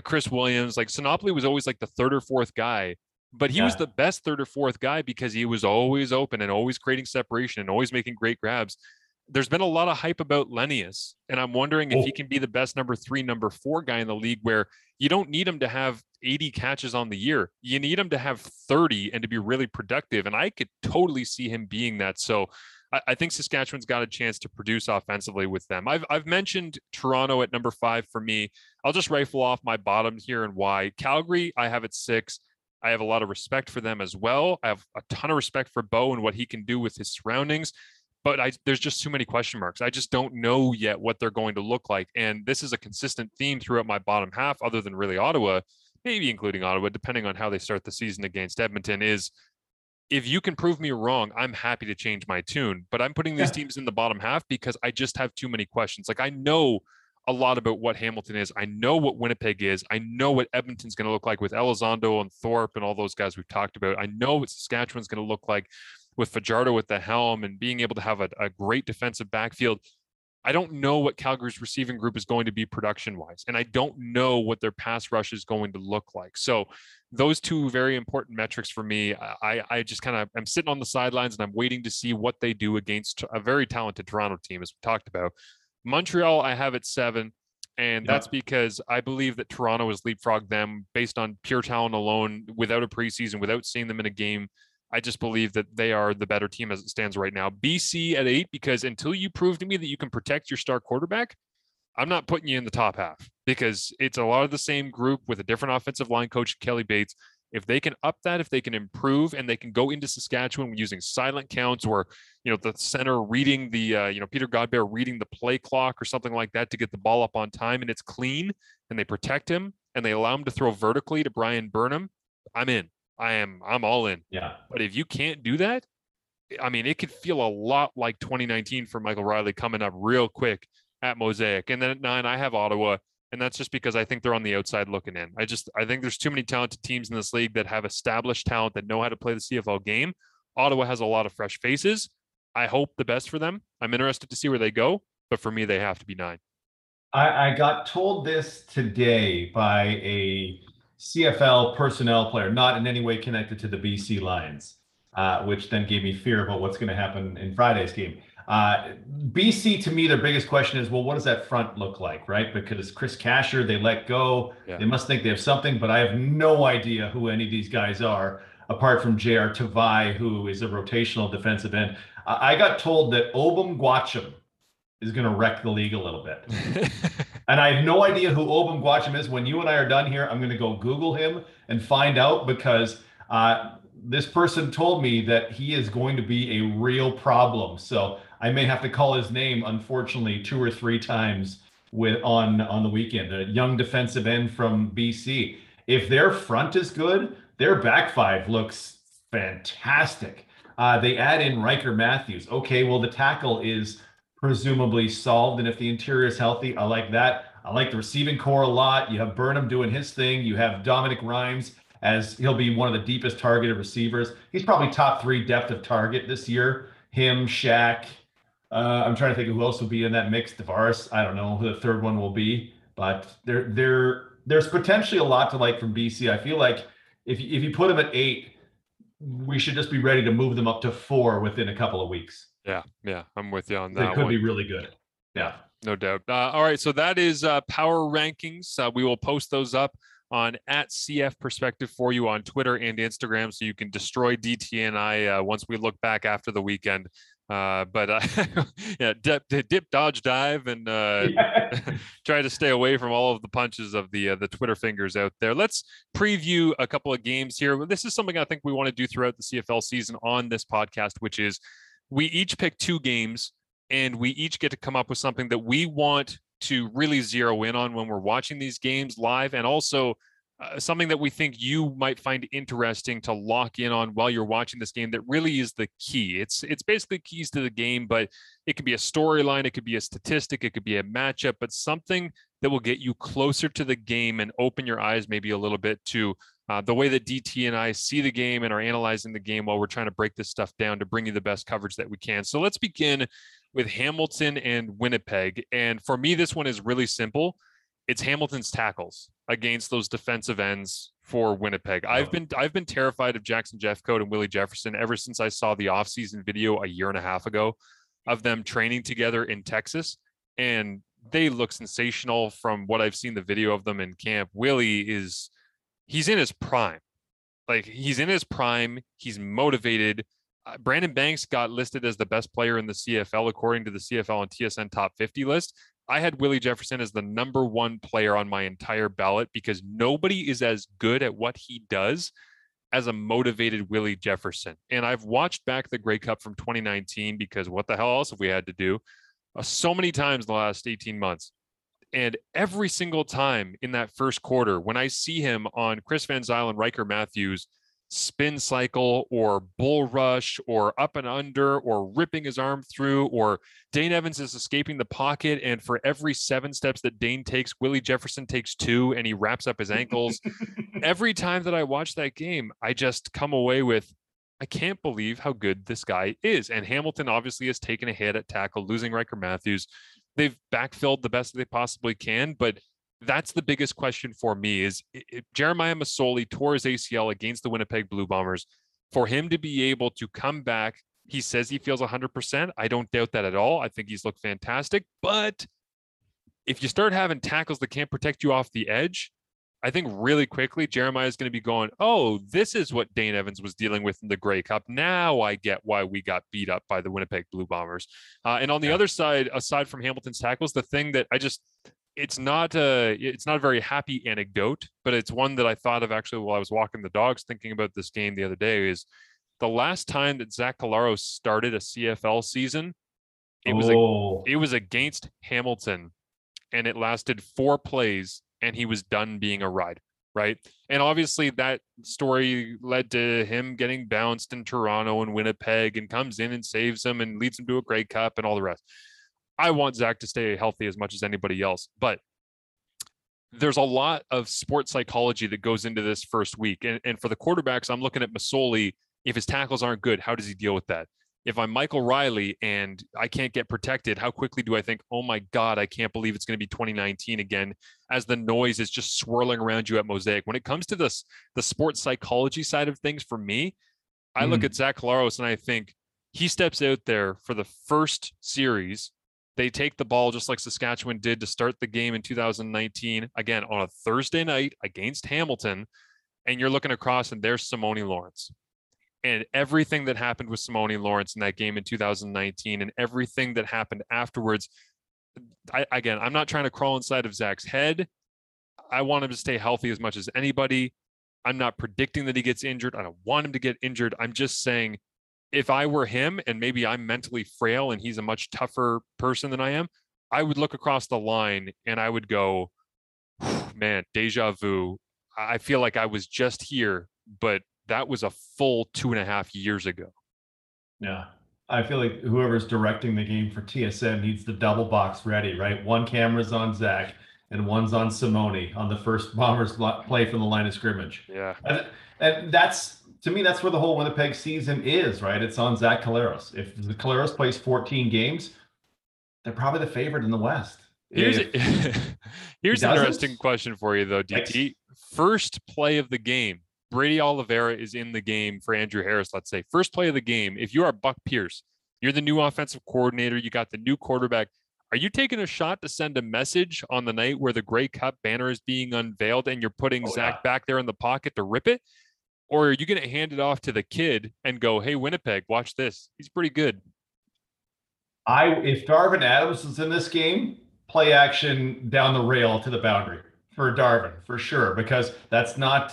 Chris Williams? Like, Snopley was always like the 3rd or 4th guy, but he was the best 3rd or 4th guy because he was always open and always creating separation and always making great grabs. There's been a lot of hype about Lennius, and I'm wondering if he can be the best number 3, number 4 guy in the league, where you don't need him to have 80 catches on the year. You need him to have 30 and to be really productive. And I could totally see him being that. So I think Saskatchewan's got a chance to produce offensively with them. I've mentioned Toronto at number 5 for me. I'll just rifle off my bottom here and why. Calgary, I have at 6. I have a lot of respect for them as well. I have a ton of respect for Bo and what he can do with his surroundings. But there's just too many question marks. I just don't know yet what they're going to look like. And this is a consistent theme throughout my bottom half, other than really Ottawa, maybe including Ottawa, depending on how they start the season against Edmonton, is if you can prove me wrong, I'm happy to change my tune. But I'm putting these teams in the bottom half because I just have too many questions. Like, I know a lot about what Hamilton is. I know what Winnipeg is. I know what Edmonton's going to look like with Elizondo and Thorpe and all those guys we've talked about. I know what Saskatchewan's going to look like with Fajardo at the helm and being able to have a great defensive backfield. I don't know what Calgary's receiving group is going to be production-wise, and I don't know what their pass rush is going to look like. So those two very important metrics for me, I just kind of am sitting on the sidelines and I'm waiting to see what they do against a very talented Toronto team, as we talked about. Montreal, I have at 7, and that's because I believe that Toronto has leapfrogged them based on pure talent alone, without a preseason, without seeing them in a game. I just believe that they are the better team as it stands right now. BC at 8, because until you prove to me that you can protect your star quarterback, I'm not putting you in the top half, because it's a lot of the same group with a different offensive line coach, Kelly Bates. If they can up that, if they can improve, and they can go into Saskatchewan using silent counts, or the center reading the Peter Godbert reading the play clock or something like that to get the ball up on time, and it's clean, and they protect him and they allow him to throw vertically to Bryan Burnham, I'm in. I'm all in. Yeah. But if you can't do that, I mean, it could feel a lot like 2019 for Michael Reilly coming up real quick at Mosaic. And then at 9, I have Ottawa. And that's just because I think they're on the outside looking in. I think there's too many talented teams in this league that have established talent that know how to play the CFL game. Ottawa has a lot of fresh faces. I hope the best for them. I'm interested to see where they go, but for me, they have to be 9. I got told this today by a CFL personnel player, not in any way connected to the BC Lions, which then gave me fear about what's going to happen in Friday's game. BC, to me, their biggest question is, well, what does that front look like, right? Because Chris Kasher, they let go. Yeah. They must think they have something, but I have no idea who any of these guys are, apart from J.R. Tavai, who is a rotational defensive end. I got told that Obum Gwacham is going to wreck the league a little bit. And I have no idea who Obum Gwacham is. When you and I are done here, I'm going to go Google him and find out, because this person told me that he is going to be a real problem. So I may have to call his name, unfortunately, 2 or 3 times on the weekend. A young defensive end from BC. If their front is good, their back five looks fantastic. They add in Ryker Mathews. Okay, well, the tackle is presumably solved, and if the interior is healthy, I like that. I like the receiving core a lot. You have Burnham doing his thing. You have Dominic Rhymes, as he'll be one of the deepest targeted receivers. He's probably top 3 depth of target this year. Him, Shaq. I'm trying to think of who else will be in that mix. DeVaris. I don't know who the third one will be, but there's potentially a lot to like from BC. I feel like if you put them at 8, we should just be ready to move them up to 4 within a couple of weeks. Yeah, I'm with you on that. It could be really good. Yeah, no doubt. All right, so that is power rankings. We will post those up on @CF Perspective for you on Twitter and Instagram, so you can destroy DT and I once we look back after the weekend. But yeah, dip, dodge, dive, and try to stay away from all of the punches of the Twitter fingers out there. Let's preview a couple of games here. This is something I think we want to do throughout the CFL season on this podcast, which is we each pick 2 games, and we each get to come up with something that we want to really zero in on when we're watching these games live, and also something that we think you might find interesting to lock in on while you're watching this game. That really is the key. It's basically keys to the game, but it could be a storyline, it could be a statistic, it could be a matchup, but something that will get you closer to the game and open your eyes maybe a little bit to the way that DT and I see the game and are analyzing the game while we're trying to break this stuff down to bring you the best coverage that we can. So let's begin with Hamilton and Winnipeg. And for me, this one is really simple. It's Hamilton's tackles against those defensive ends for Winnipeg. I've been terrified of Jackson Jeffcoat and Willie Jefferson ever since I saw the offseason video a year and a half ago of them training together in Texas. And they look sensational from what I've seen the video of them in camp. Willie is, he's in his prime. He's motivated. Brandon Banks got listed as the best player in the CFL, according to the CFL and TSN top 50 list. I had Willie Jefferson as the #1 player on my entire ballot because nobody is as good at what he does as a motivated Willie Jefferson. And I've watched back the Grey Cup from 2019 because what the hell else have we had to do so many times in the last 18 months. And every single time in that first quarter, when I see him on Chris Van Zyl and Ryker Mathews spin cycle or bull rush or up and under or ripping his arm through, or Dane Evans is escaping the pocket, and for every 7 steps that Dane takes, Willie Jefferson takes 2 and he wraps up his ankles. Every time that I watch that game, I just come away with, I can't believe how good this guy is. And Hamilton obviously has taken a hit at tackle, losing Ryker Mathews. They've backfilled the best that they possibly can, but that's the biggest question for me is if Jeremiah Masoli tore his ACL against the Winnipeg Blue Bombers, for him to be able to come back. He says he feels 100%. I don't doubt that at all. I think he's looked fantastic, but if you start having tackles that can't protect you off the edge, I think really quickly, Jeremiah is going to be going, oh, this is what Dane Evans was dealing with in the Grey Cup. Now I get why we got beat up by the Winnipeg Blue Bombers. And on the other side, aside from Hamilton's tackles, the thing that I just, it's not a very happy anecdote, but it's one that I thought of actually while I was walking the dogs thinking about this game the other day is the last time that Zach Collaros started a CFL season, it was against Hamilton, and it lasted 4 plays and he was done being a ride, right? And obviously that story led to him getting bounced in Toronto and Winnipeg and comes in and saves him and leads him to a Grey Cup and all the rest. I want Zach to stay healthy as much as anybody else, but there's a lot of sports psychology that goes into this first week. And for the quarterbacks, I'm looking at Masoli. If his tackles aren't good, how does he deal with that? if I'm Michael Reilly and I can't get protected, how quickly do I think, oh my God, I can't believe it's going to be 2019 again, as the noise is just swirling around you at Mosaic. When it comes to this, the sports psychology side of things, for me, I look at Zach Collaros and I think he steps out there for the first series. They take the ball just like Saskatchewan did to start the game in 2019, again, on a Thursday night against Hamilton. And you're looking across and there's Simone Lawrence. And everything that happened with Simone Lawrence in that game in 2019 and everything that happened afterwards, again, I'm not trying to crawl inside of Zach's head. I want him to stay healthy as much as anybody. I'm not predicting that he gets injured. I don't want him to get injured. I'm just saying, if I were him, and maybe I'm mentally frail and he's a much tougher person than I am, I would look across the line and I would go, man, deja vu. I feel like I was just here, but that was a full 2.5 years ago. Yeah. I feel like whoever's directing the game for TSN needs the double box ready, right? One camera's on Zach and one's on Simone on the first Bombers play from the line of scrimmage. Yeah. And that's, to me, that's where the whole Winnipeg season is, right? It's on Zach Collaros. If the Collaros plays 14 games, they're probably the favorite in the West. Here's an interesting question for you, though, DT. First play of the game, Brady Oliveira is in the game for Andrew Harris, let's say. First play of the game, if you are Buck Pierce, you're the new offensive coordinator, you got the new quarterback. Are you taking a shot to send a message on the night where the Grey Cup banner is being unveiled and you're putting Zach back there in the pocket to rip it? Or are you going to hand it off to the kid and go, hey, Winnipeg, watch this. He's pretty good. If Darvin Adams was in this game, play action down the rail to the boundary for Darvin, for sure, because that's not,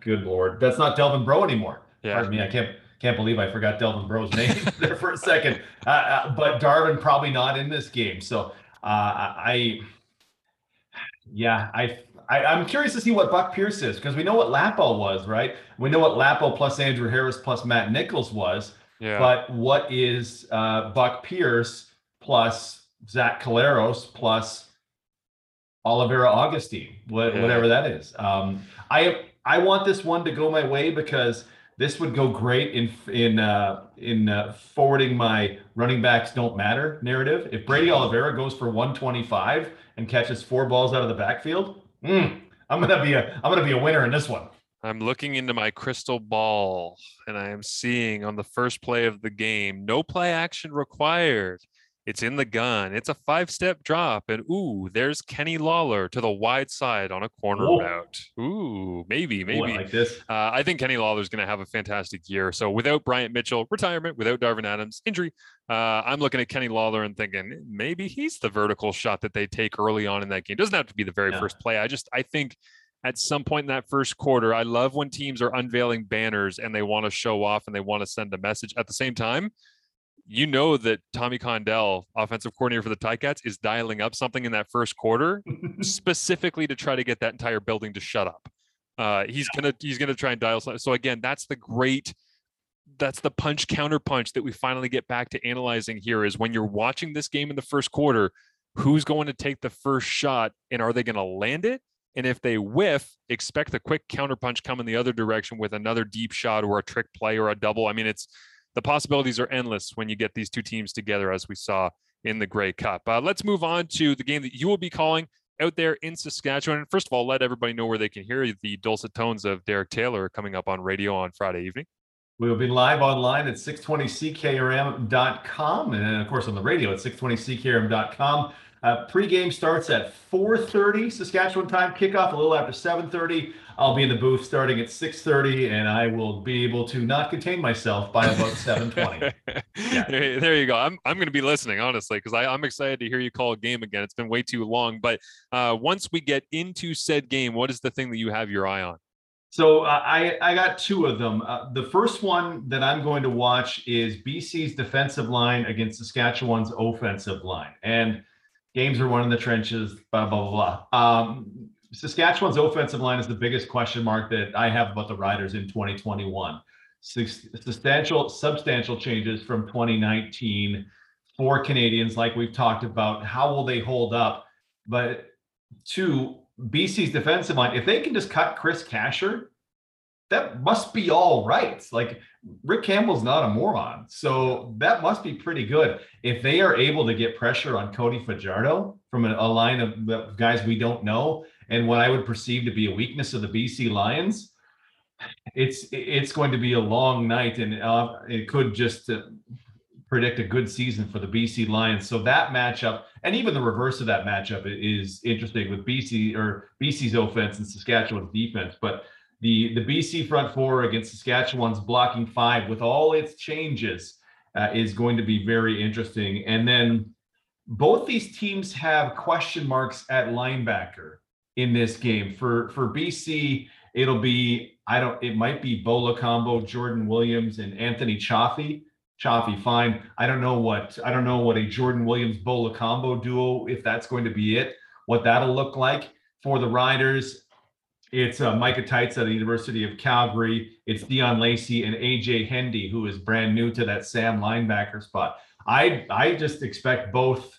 good Lord, that's not Delvin Breaux anymore. Yeah. Pardon me, I can't believe I forgot Delvin Breaux's name there for a second. But Darvin probably not in this game. So I'm curious to see what Buck Pierce is, because we know what Lapo was, right? We know what Lapo plus Andrew Harris plus Matt Nichols was. Yeah. But what is Buck Pierce plus Zach Collaros plus Oliveira Augustine, whatever that is. I want this one to go my way, because this would go great in forwarding my running backs don't matter narrative. If Brady Oliveira goes for 125 and catches 4 balls out of the backfield, I'm gonna be a winner in this one. I'm looking into my crystal ball and I am seeing on the first play of the game, no play action required. It's in the gun. It's a 5-step drop. And ooh, there's Kenny Lawler to the wide side on a corner route. Ooh, maybe. Like this. I think Kenny Lawler's going to have a fantastic year. So without Bryant Mitchell, retirement, without Darvin Adams, injury, I'm looking at Kenny Lawler and thinking maybe he's the vertical shot that they take early on in that game. It doesn't have to be the very first play. I think at some point in that first quarter, I love when teams are unveiling banners and they want to show off and they want to send a message. At the same time, you know that Tommy Condell, offensive coordinator for the Ticats, is dialing up something in that first quarter specifically to try to get that entire building to shut up. He's gonna try and dial something. So again, that's the punch counter punch that we finally get back to analyzing here, is when you're watching this game in the first quarter, who's going to take the first shot and are they going to land it? And if they whiff, expect the quick counter punch coming the other direction with another deep shot or a trick play or a double. I mean, the possibilities are endless when you get these two teams together, as we saw in the Grey Cup. Let's move on to the game that you will be calling out there in Saskatchewan. And first of all, let everybody know where they can hear the dulcet tones of Derek Taylor coming up on radio on Friday evening. We will be live online at 620CKRM.com. And then, of course, on the radio at 620CKRM.com. Pre-game starts at 4:30 Saskatchewan time, kickoff a little after 7:30. I'll be in the booth starting at 6:30, and I will be able to not contain myself by about 7:20. Yeah. There you go. I'm going to be listening, honestly, because I'm excited to hear you call a game again. It's been way too long. But once we get into said game, what is the thing that you have your eye on? So I got two of them. The first one that I'm going to watch is BC's defensive line against Saskatchewan's offensive line. And games are won in the trenches, blah, blah, blah, blah. Saskatchewan's offensive line is the biggest question mark that I have about the Riders in 2021. Substantial changes from 2019 for Canadians, like we've talked about. How will they hold up? But BC's defensive line, if they can just cut Chris Kasher, that must be all right. Like, Rick Campbell's not a moron. So that must be pretty good. If they are able to get pressure on Cody Fajardo from a line of guys we don't know, and what I would perceive to be a weakness of the BC Lions, it's going to be a long night, and it could just predict a good season for the BC Lions. So that matchup, and even the reverse of that matchup, is interesting with BC's offense and Saskatchewan's defense. But the BC front four against Saskatchewan's blocking five with all its changes is going to be very interesting. And then both these teams have question marks at linebacker in this game. For BC, it'll be, it might be Bo Lokombo, Jordan Williams, and Anthony Chaffee, fine. I don't know what a Jordan Williams Bo Lokombo duo, if that's going to be it, what that'll look like. For the Riders, it's Micah Tights at the University of Calgary. It's Dion Lacey and AJ Hendy, who is brand new to that Sam linebacker spot. I just expect both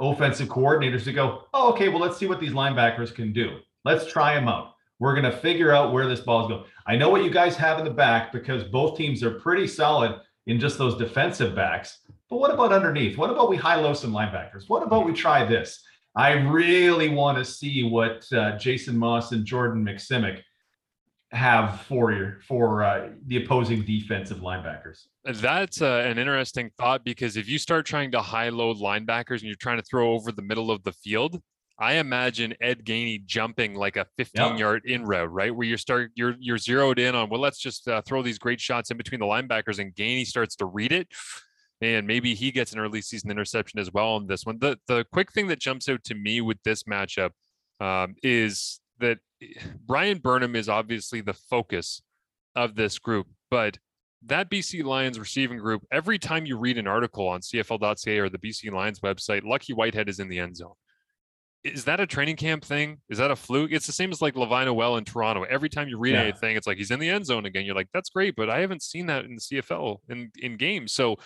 offensive coordinators to go, oh, okay, well, let's see what these linebackers can do. Let's try them out. We're going to figure out where this ball is going. I know what you guys have in the back, because both teams are pretty solid in just those defensive backs. But what about underneath? What about we high-low some linebackers? What about we try this? I really want to see what Jason Moss and Jordan McSimmick have for the opposing defensive linebackers. That's an interesting thought, because if you start trying to high-low linebackers and you're trying to throw over the middle of the field, I imagine Ed Gainey jumping like a 15-yard in route, right? Where you're zeroed in on, well, let's just throw these great shots in between the linebackers, and Gainey starts to read it. And maybe he gets an early season interception as well on this one. The quick thing that jumps out to me with this matchup is that Bryan Burnham is obviously the focus of this group, but that BC Lions receiving group, every time you read an article on CFL.ca or the BC Lions website, Lucky Whitehead is in the end zone. Is that a training camp thing? Is that a fluke? It's the same as like Levine Owell in Toronto. Every time you read anything, it's like he's in the end zone again. You're like, that's great, but I haven't seen that in the CFL in games. So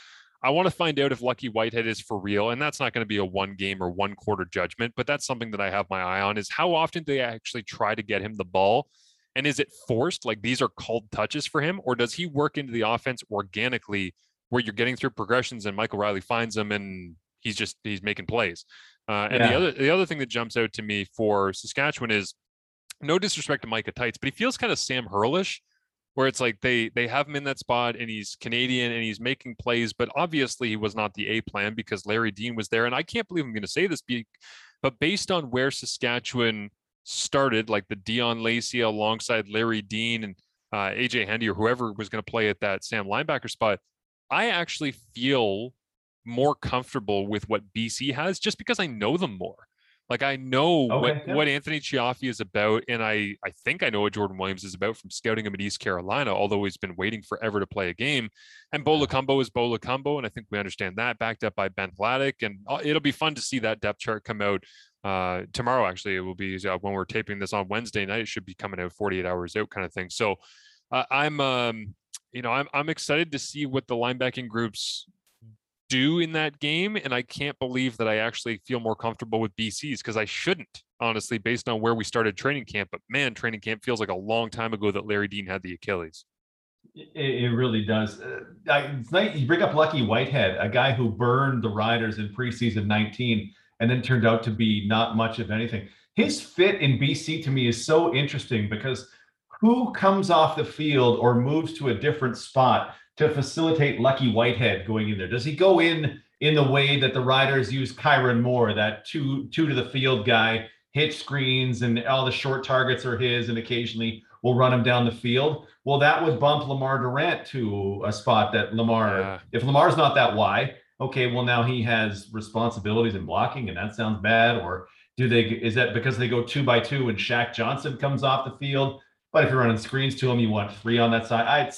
I want to find out if Lucky Whitehead is for real. And that's not going to be a one game or one quarter judgment, but that's something that I have my eye on, is how often do they actually try to get him the ball? And is it forced? Like, these are called touches for him, or does he work into the offense organically where you're getting through progressions and Michael Reilly finds him and he's making plays? The other thing that jumps out to me for Saskatchewan is, no disrespect to Micah Tights, but he feels kind of Sam Hurlish, where it's like they have him in that spot and he's Canadian and he's making plays, but obviously he was not the A plan because Larry Dean was there. And I can't believe I'm going to say this, but based on where Saskatchewan started, like the Dion Lacey alongside Larry Dean and AJ Hendy, or whoever was going to play at that Sam linebacker spot, I actually feel more comfortable with what BC has, just because I know them more. Like, I know what Anthony Chiaffi is about, and I think I know what Jordan Williams is about from scouting him at East Carolina, although he's been waiting forever to play a game. And Bo Lokombo is Bo Lokombo, and I think we understand that, backed up by Ben Vladeck. And it'll be fun to see that depth chart come out tomorrow. Actually, it will be when we're taping this on Wednesday night. It should be coming out 48 hours out, kind of thing. So I'm excited to see what the linebacking groups do in that game, and I can't believe that I actually feel more comfortable with BC's, because I shouldn't, honestly, based on where we started training camp. But man, training camp feels like a long time ago that Larry Dean had the Achilles. It really does. It's nice you bring up Lucky Whitehead, a guy who burned the Riders in preseason 19 and then turned out to be not much of anything. His fit in BC to me is so interesting, because who comes off the field or moves to a different spot to facilitate Lucky Whitehead going in there? Does he go in the way that the Riders use Kyran Moore, that two to the field guy, hitch screens, and all the short targets are his, and occasionally we'll run him down the field? Well, that would bump Lamar Durant to a spot that if Lamar's not that wide, okay, well, now he has responsibilities in blocking, and that sounds bad. Or is that because they go 2x2 and Shaq Johnson comes off the field? But if you're running screens to him, you want three on that side.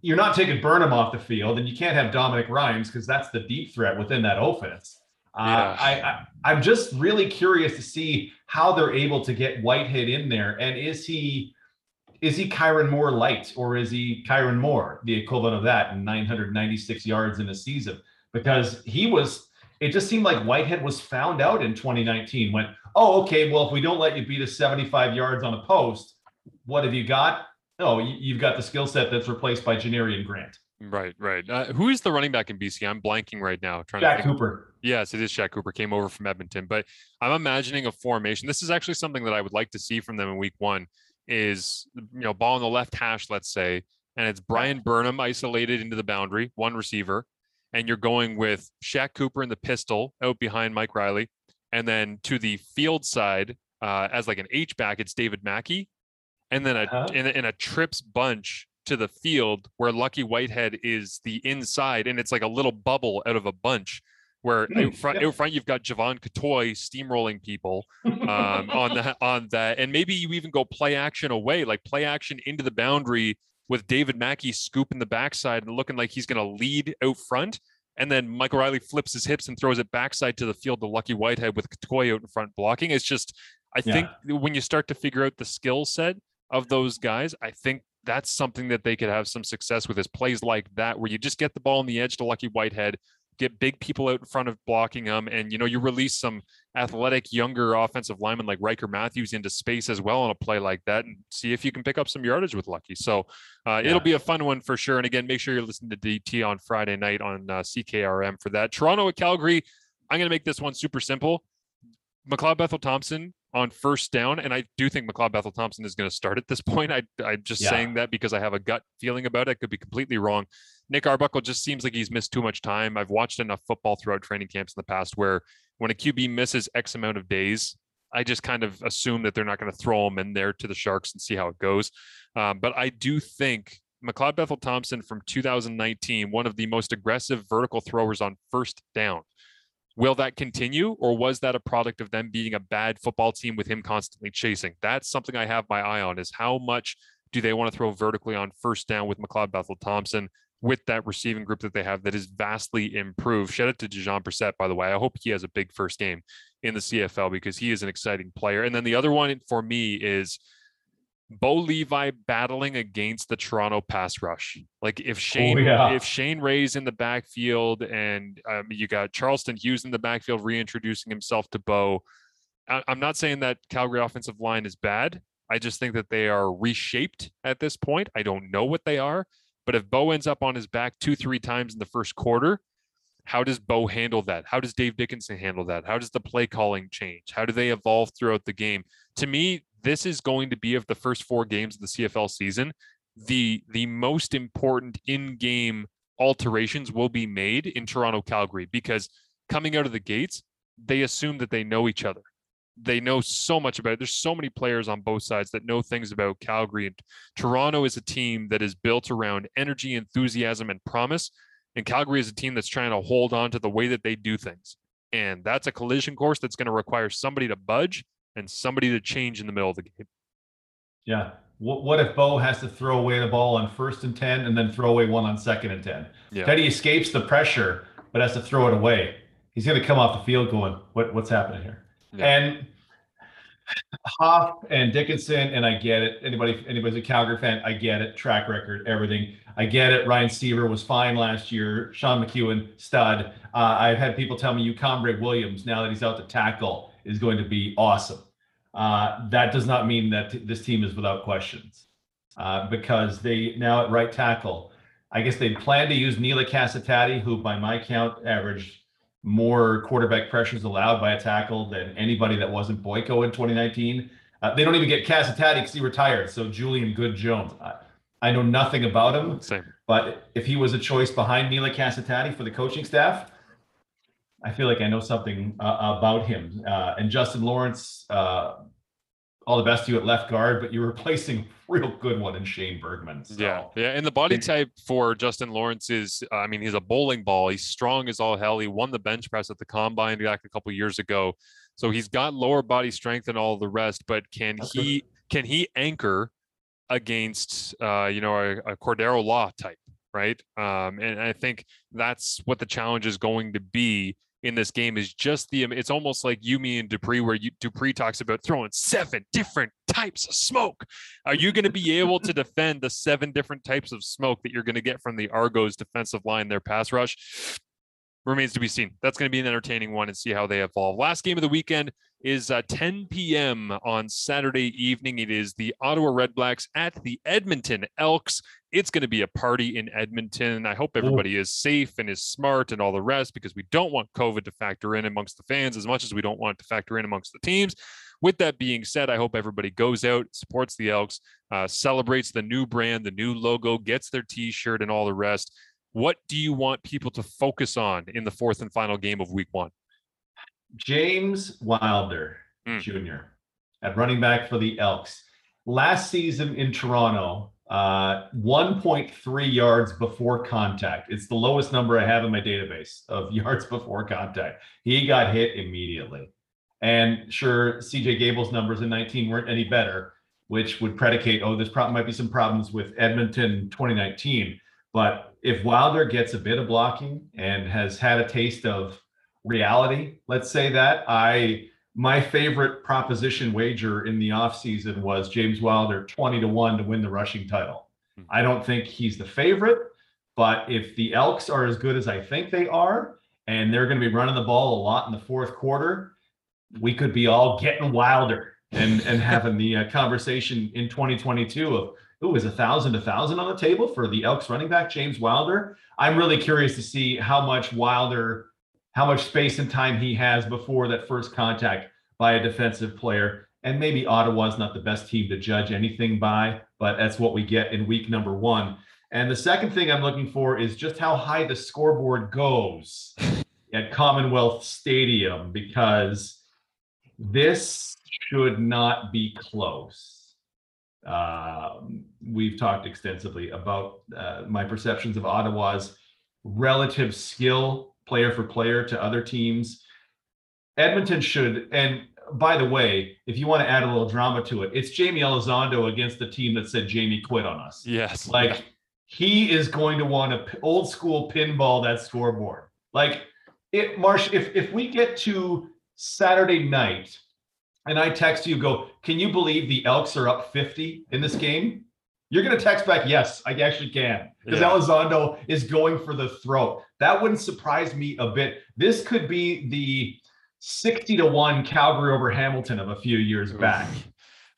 You're not taking Burnham off the field, and you can't have Dominic Rhymes, because that's the deep threat within that offense. I'm just really curious to see how they're able to get Whitehead in there. And is he Kyran Moore light, or is he Kyran Moore, the equivalent of that, in 996 yards in a season? Because it just seemed like Whitehead was found out in 2019. Went, oh, okay, well, if we don't let you beat us 75 yards on a post, what have you got? oh, you've got the skill set that's replaced by Janarian Grant. Right, right. Who is the running back in BC? I'm blanking right now. Shaq Cooper. Yes, it is Shaq Cooper. Came over from Edmonton. But I'm imagining a formation. This is actually something that I would like to see from them in week one is, you know, ball in the left hash, let's say, and it's Bryan Burnham isolated into the boundary, one receiver, and you're going with Shaq Cooper in the pistol out behind Mike Reilly. And then to the field side, as like an H-back, it's David Mackey. And then in a trips bunch to the field where Lucky Whitehead is the inside, and it's like a little bubble out of a bunch where out front you've got Javon Katoy steamrolling people on that. And maybe you even go play action away, like play action into the boundary with David Mackey scooping the backside and looking like he's going to lead out front. And then Michael Reilly flips his hips and throws it backside to the field to Lucky Whitehead with Katoy out in front blocking. It's just, I think when you start to figure out the skill set of those guys, I think that's something that they could have some success with, is plays like that, where you just get the ball on the edge to Lucky Whitehead, get big people out in front of blocking them. And, you know, you release some athletic, younger offensive linemen like Ryker Mathews into space as well on a play like that, and see if you can pick up some yardage with Lucky. So it'll be a fun one for sure. And again, make sure you're listening to DT on Friday night on CKRM for that. Toronto at Calgary. I'm going to make this one super simple. McLeod Bethel-Thompson on first down, and I do think McLeod Bethel-Thompson is going to start at this point. I'm just saying that because I have a gut feeling about it. I could be completely wrong. Nick Arbuckle just seems like he's missed too much time. I've watched enough football throughout training camps in the past where when a QB misses X amount of days, I just kind of assume that they're not going to throw him in there to the Sharks and see how it goes. But I do think McLeod Bethel-Thompson from 2019, one of the most aggressive vertical throwers on first down. Will that continue, or was that a product of them being a bad football team with him constantly chasing? That's something I have my eye on, is how much do they want to throw vertically on first down with McLeod Bethel-Thompson with that receiving group that they have that is vastly improved. Shout out to Dijon Brissett, by the way. I hope he has a big first game in the CFL because he is an exciting player. And then the other one for me is Bo Levi battling against the Toronto pass rush. Like if Shane Ray's in the backfield and you got Charleston Hughes in the backfield reintroducing himself to Bo, I'm not saying that Calgary offensive line is bad. I just think that they are reshaped at this point. I don't know what they are, but if Bo ends up on his back 2-3 times in the first quarter, how does Bo handle that? How does Dave Dickinson handle that? How does the play calling change? How do they evolve throughout the game? To me, this is going to be, of the first four games of the CFL season, the most important in-game alterations will be made in Toronto-Calgary, because coming out of the gates, they assume that they know each other. They know so much about it. There's so many players on both sides that know things about Calgary. And Toronto is a team that is built around energy, enthusiasm, and promise. And Calgary is a team that's trying to hold on to the way that they do things. And that's a collision course that's going to require somebody to budge and somebody to change in the middle of the game. Yeah. What if Bo has to throw away the ball on 1st and 10 and then throw away one on 2nd and 10? Yeah. Teddy escapes the pressure, but has to throw it away. He's going to come off the field going, what's happening here? Yeah. And Hoff and Dickinson, and I get it. Anybody's a Calgary fan, I get it. Track record, everything. I get it. Ryan Seaver was fine last year. Sean McEwen, stud. I've had people tell me Brandon Williams, now that he's out to tackle, is going to be awesome. That does not mean that this team is without questions, because they now at right tackle, I guess they plan to use Neela Casitati, who by my count averaged more quarterback pressures allowed by a tackle than anybody that wasn't Boyko in 2019. They don't even get Casitati because he retired. So Julian Good-Jones, I know nothing about him. Same. But if he was a choice behind Neela Casitati for the coaching staff, I feel like I know something about him. And Justin Lawrence, all the best to you at left guard, but you're replacing a real good one in Shane Bergman. So. Yeah. And the body type for Justin Lawrence is, he's a bowling ball. He's strong as all hell. He won the bench press at the combine back a couple of years ago. So he's got lower body strength and all the rest, but can he anchor against, a Cordero Law type, right? And I think that's what the challenge is going to be in this game, is just it's almost like Yumi and Dupree, where Dupree talks about throwing 7 different types of smoke. Are you going to be able to defend the 7 different types of smoke that you're going to get from the Argos defensive line, their pass rush? Remains to be seen. That's going to be an entertaining one, and see how they evolve. Last game of the weekend, is 10 p.m. on Saturday evening. It is the Ottawa Redblacks at the Edmonton Elks. It's going to be a party in Edmonton. I hope everybody is safe and is smart and all the rest, because we don't want COVID to factor in amongst the fans as much as we don't want it to factor in amongst the teams. With that being said, I hope everybody goes out, supports the Elks, celebrates the new brand, the new logo, gets their T-shirt and all the rest. What do you want people to focus on in the fourth and final game of week one? James Wilder Jr. at running back for the Elks. Last season in Toronto, 1.3 yards before contact. It's the lowest number I have in my database of yards before contact. He got hit immediately. And sure, CJ Gable's numbers in 19 weren't any better, which would predicate, this might be some problems with Edmonton 2019. But if Wilder gets a bit of blocking and has had a taste of reality, let's say that, my favorite proposition wager in the offseason was James Wilder 20-1 to win the rushing title. I don't think he's the favorite, but if the Elks are as good as I think they are, and they're going to be running the ball a lot in the fourth quarter, we could be all getting Wilder and having the conversation in 2022 of, is $1,000 on the table for the Elks running back, James Wilder. I'm really curious to see how much space and time he has before that first contact by a defensive player. And maybe Ottawa's not the best team to judge anything by, but that's what we get in week number one. And the second thing I'm looking for is just how high the scoreboard goes at Commonwealth Stadium, because this should not be close. We've talked extensively about my perceptions of Ottawa's relative skill player for player to other teams. Edmonton should, and by the way, if you want to add a little drama to it, it's Jamie Elizondo against the team that said Jamie quit on us. Yes. He is going to want to old school pinball that scoreboard. Marsh, if we get to Saturday night and I text you, go, can you believe the Elks are up 50 in this game? You're going to text back, yes, I actually can, because Elizondo is going for the throat. That wouldn't surprise me a bit. This could be the 60-1 Calgary over Hamilton of a few years back.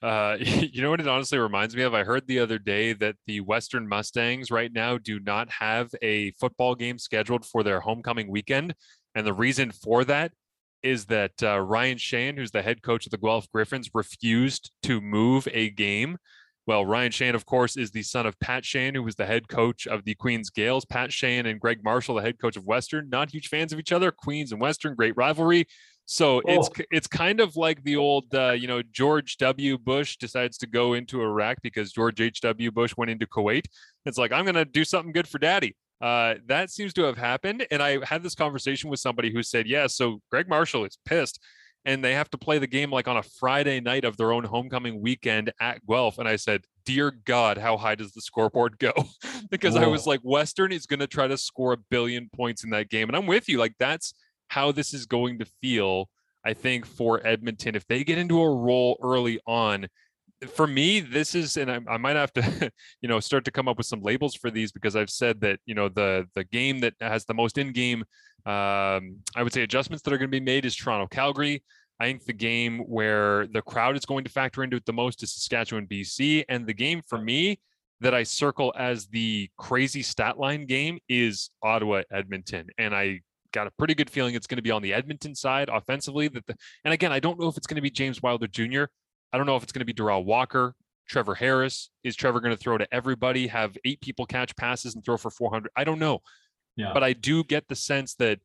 You know what it honestly reminds me of? I heard the other day that the Western Mustangs right now do not have a football game scheduled for their homecoming weekend. And the reason for that is that Ryan Shane, who's the head coach of the Guelph Griffins, refused to move a game. Well, Ryan Shane, of course, is the son of Pat Shane, who was the head coach of the Queens Gales. Pat Shane and Greg Marshall, the head coach of Western, not huge fans of each other. Queens and Western, great rivalry. So it's kind of like the old, George W. Bush decides to go into Iraq because George H.W. Bush went into Kuwait. It's like, I'm going to do something good for daddy. That seems to have happened. And I had this conversation with somebody who said, yeah, so Greg Marshall is pissed. And they have to play the game like on a Friday night of their own homecoming weekend at Guelph. And I said, dear God, how high does the scoreboard go? Because I was like, Western is going to try to score 1 billion points in that game. And I'm with you. That's how this is going to feel, I think, for Edmonton. If they get into a roll early on, for me, this is, and I might have to, start to come up with some labels for these, because I've said that, the game that has the most in-game, I would say, adjustments that are going to be made is Toronto, Calgary. I think the game where the crowd is going to factor into it the most is Saskatchewan, BC. And the game for me that I circle as the crazy stat line game is Ottawa, Edmonton. And I got a pretty good feeling it's going to be on the Edmonton side offensively. And again, I don't know if it's going to be James Wilder Jr., I don't know if it's going to be Darrell Walker, Trevor Harris. Is Trevor going to throw to everybody, have 8 people catch passes and throw for 400? I don't know. Yeah. But I do get the sense that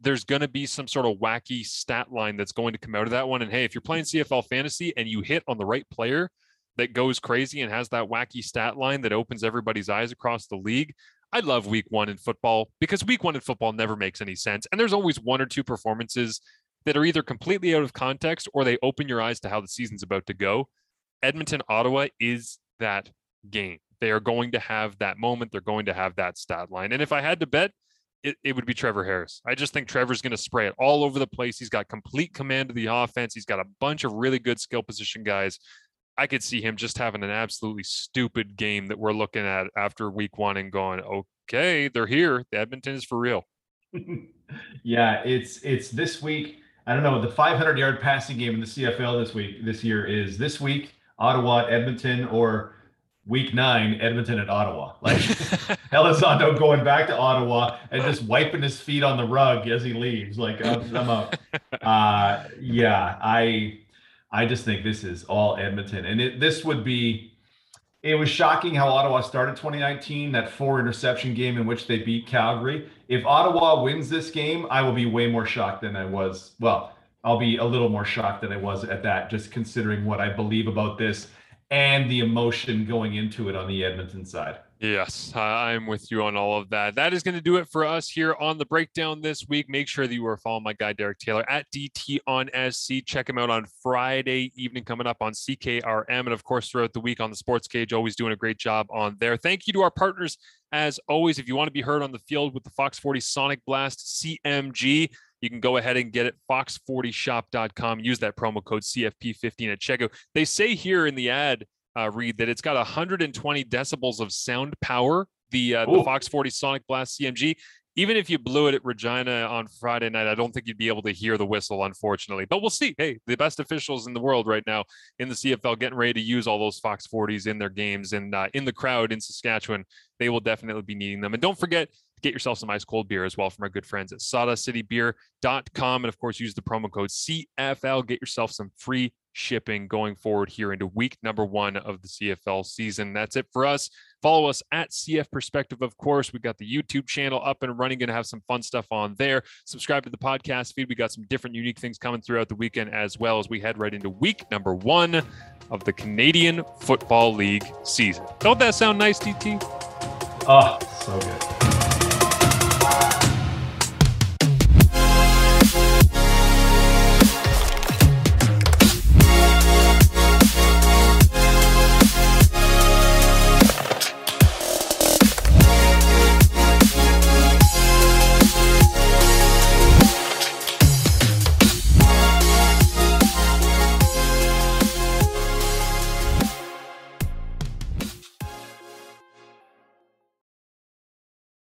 there's going to be some sort of wacky stat line that's going to come out of that one. And hey, if you're playing CFL fantasy and you hit on the right player that goes crazy and has that wacky stat line that opens everybody's eyes across the league, I love week one in football, because week one in football never makes any sense. And there's always one or two performances that are either completely out of context or they open your eyes to how the season's about to go. Edmonton, Ottawa is that game. They are going to have that moment. They're going to have that stat line. And if I had to bet, it would be Trevor Harris. I just think Trevor's going to spray it all over the place. He's got complete command of the offense. He's got a bunch of really good skill position guys. I could see him just having an absolutely stupid game that we're looking at after week one and going, okay, they're here. Edmonton is for real. Yeah, it's this week. I don't know, the 500-yard passing game in the CFL this year is this week, Ottawa at Edmonton, or week 9, Edmonton at Ottawa. Like, Elizondo going back to Ottawa and just wiping his feet on the rug as he leaves. Like, I'm out. I just think this is all Edmonton. And it was shocking how Ottawa started 2019, that 4-interception game in which they beat Calgary. If Ottawa wins this game, I will be way more shocked than I was. Well, I'll be a little more shocked than I was at that, just considering what I believe about this and the emotion going into it on the Edmonton side. Yes, I'm with you on all of that. That is going to do it for us here on The Breakdown this week. Make sure that you are following my guy, Derek Taylor, at DT on SC. Check him out on Friday evening coming up on CKRM. And, of course, throughout the week on The Sports Cage, always doing a great job on there. Thank you to our partners, as always. If you want to be heard on the field with the Fox 40 Sonic Blast CMG, you can go ahead and get it, fox40shop.com. Use that promo code CFP15 at checkout. They say here in the ad, read that it's got 120 decibels of sound power, the Fox 40 Sonic Blast CMG. Even if you blew it at Regina on Friday night, I don't think you'd be able to hear the whistle, unfortunately. But we'll see. Hey, the best officials in the world right now in the CFL getting ready to use all those Fox 40s in their games. And in the crowd in Saskatchewan, they will definitely be needing them. And don't forget, get yourself some ice cold beer as well from our good friends at sawdustcitybeer.com. And, of course, use the promo code CFL. Get yourself some free shipping going forward here into week number 1 of the CFL season. That's it for us. Follow us at CF Perspective, of course. We got the YouTube channel up and running. Going to have some fun stuff on there. Subscribe to the podcast feed. We got some different unique things coming throughout the weekend as well as we head right into week number 1 of the Canadian Football League season. Don't that sound nice, DT? Oh, so good.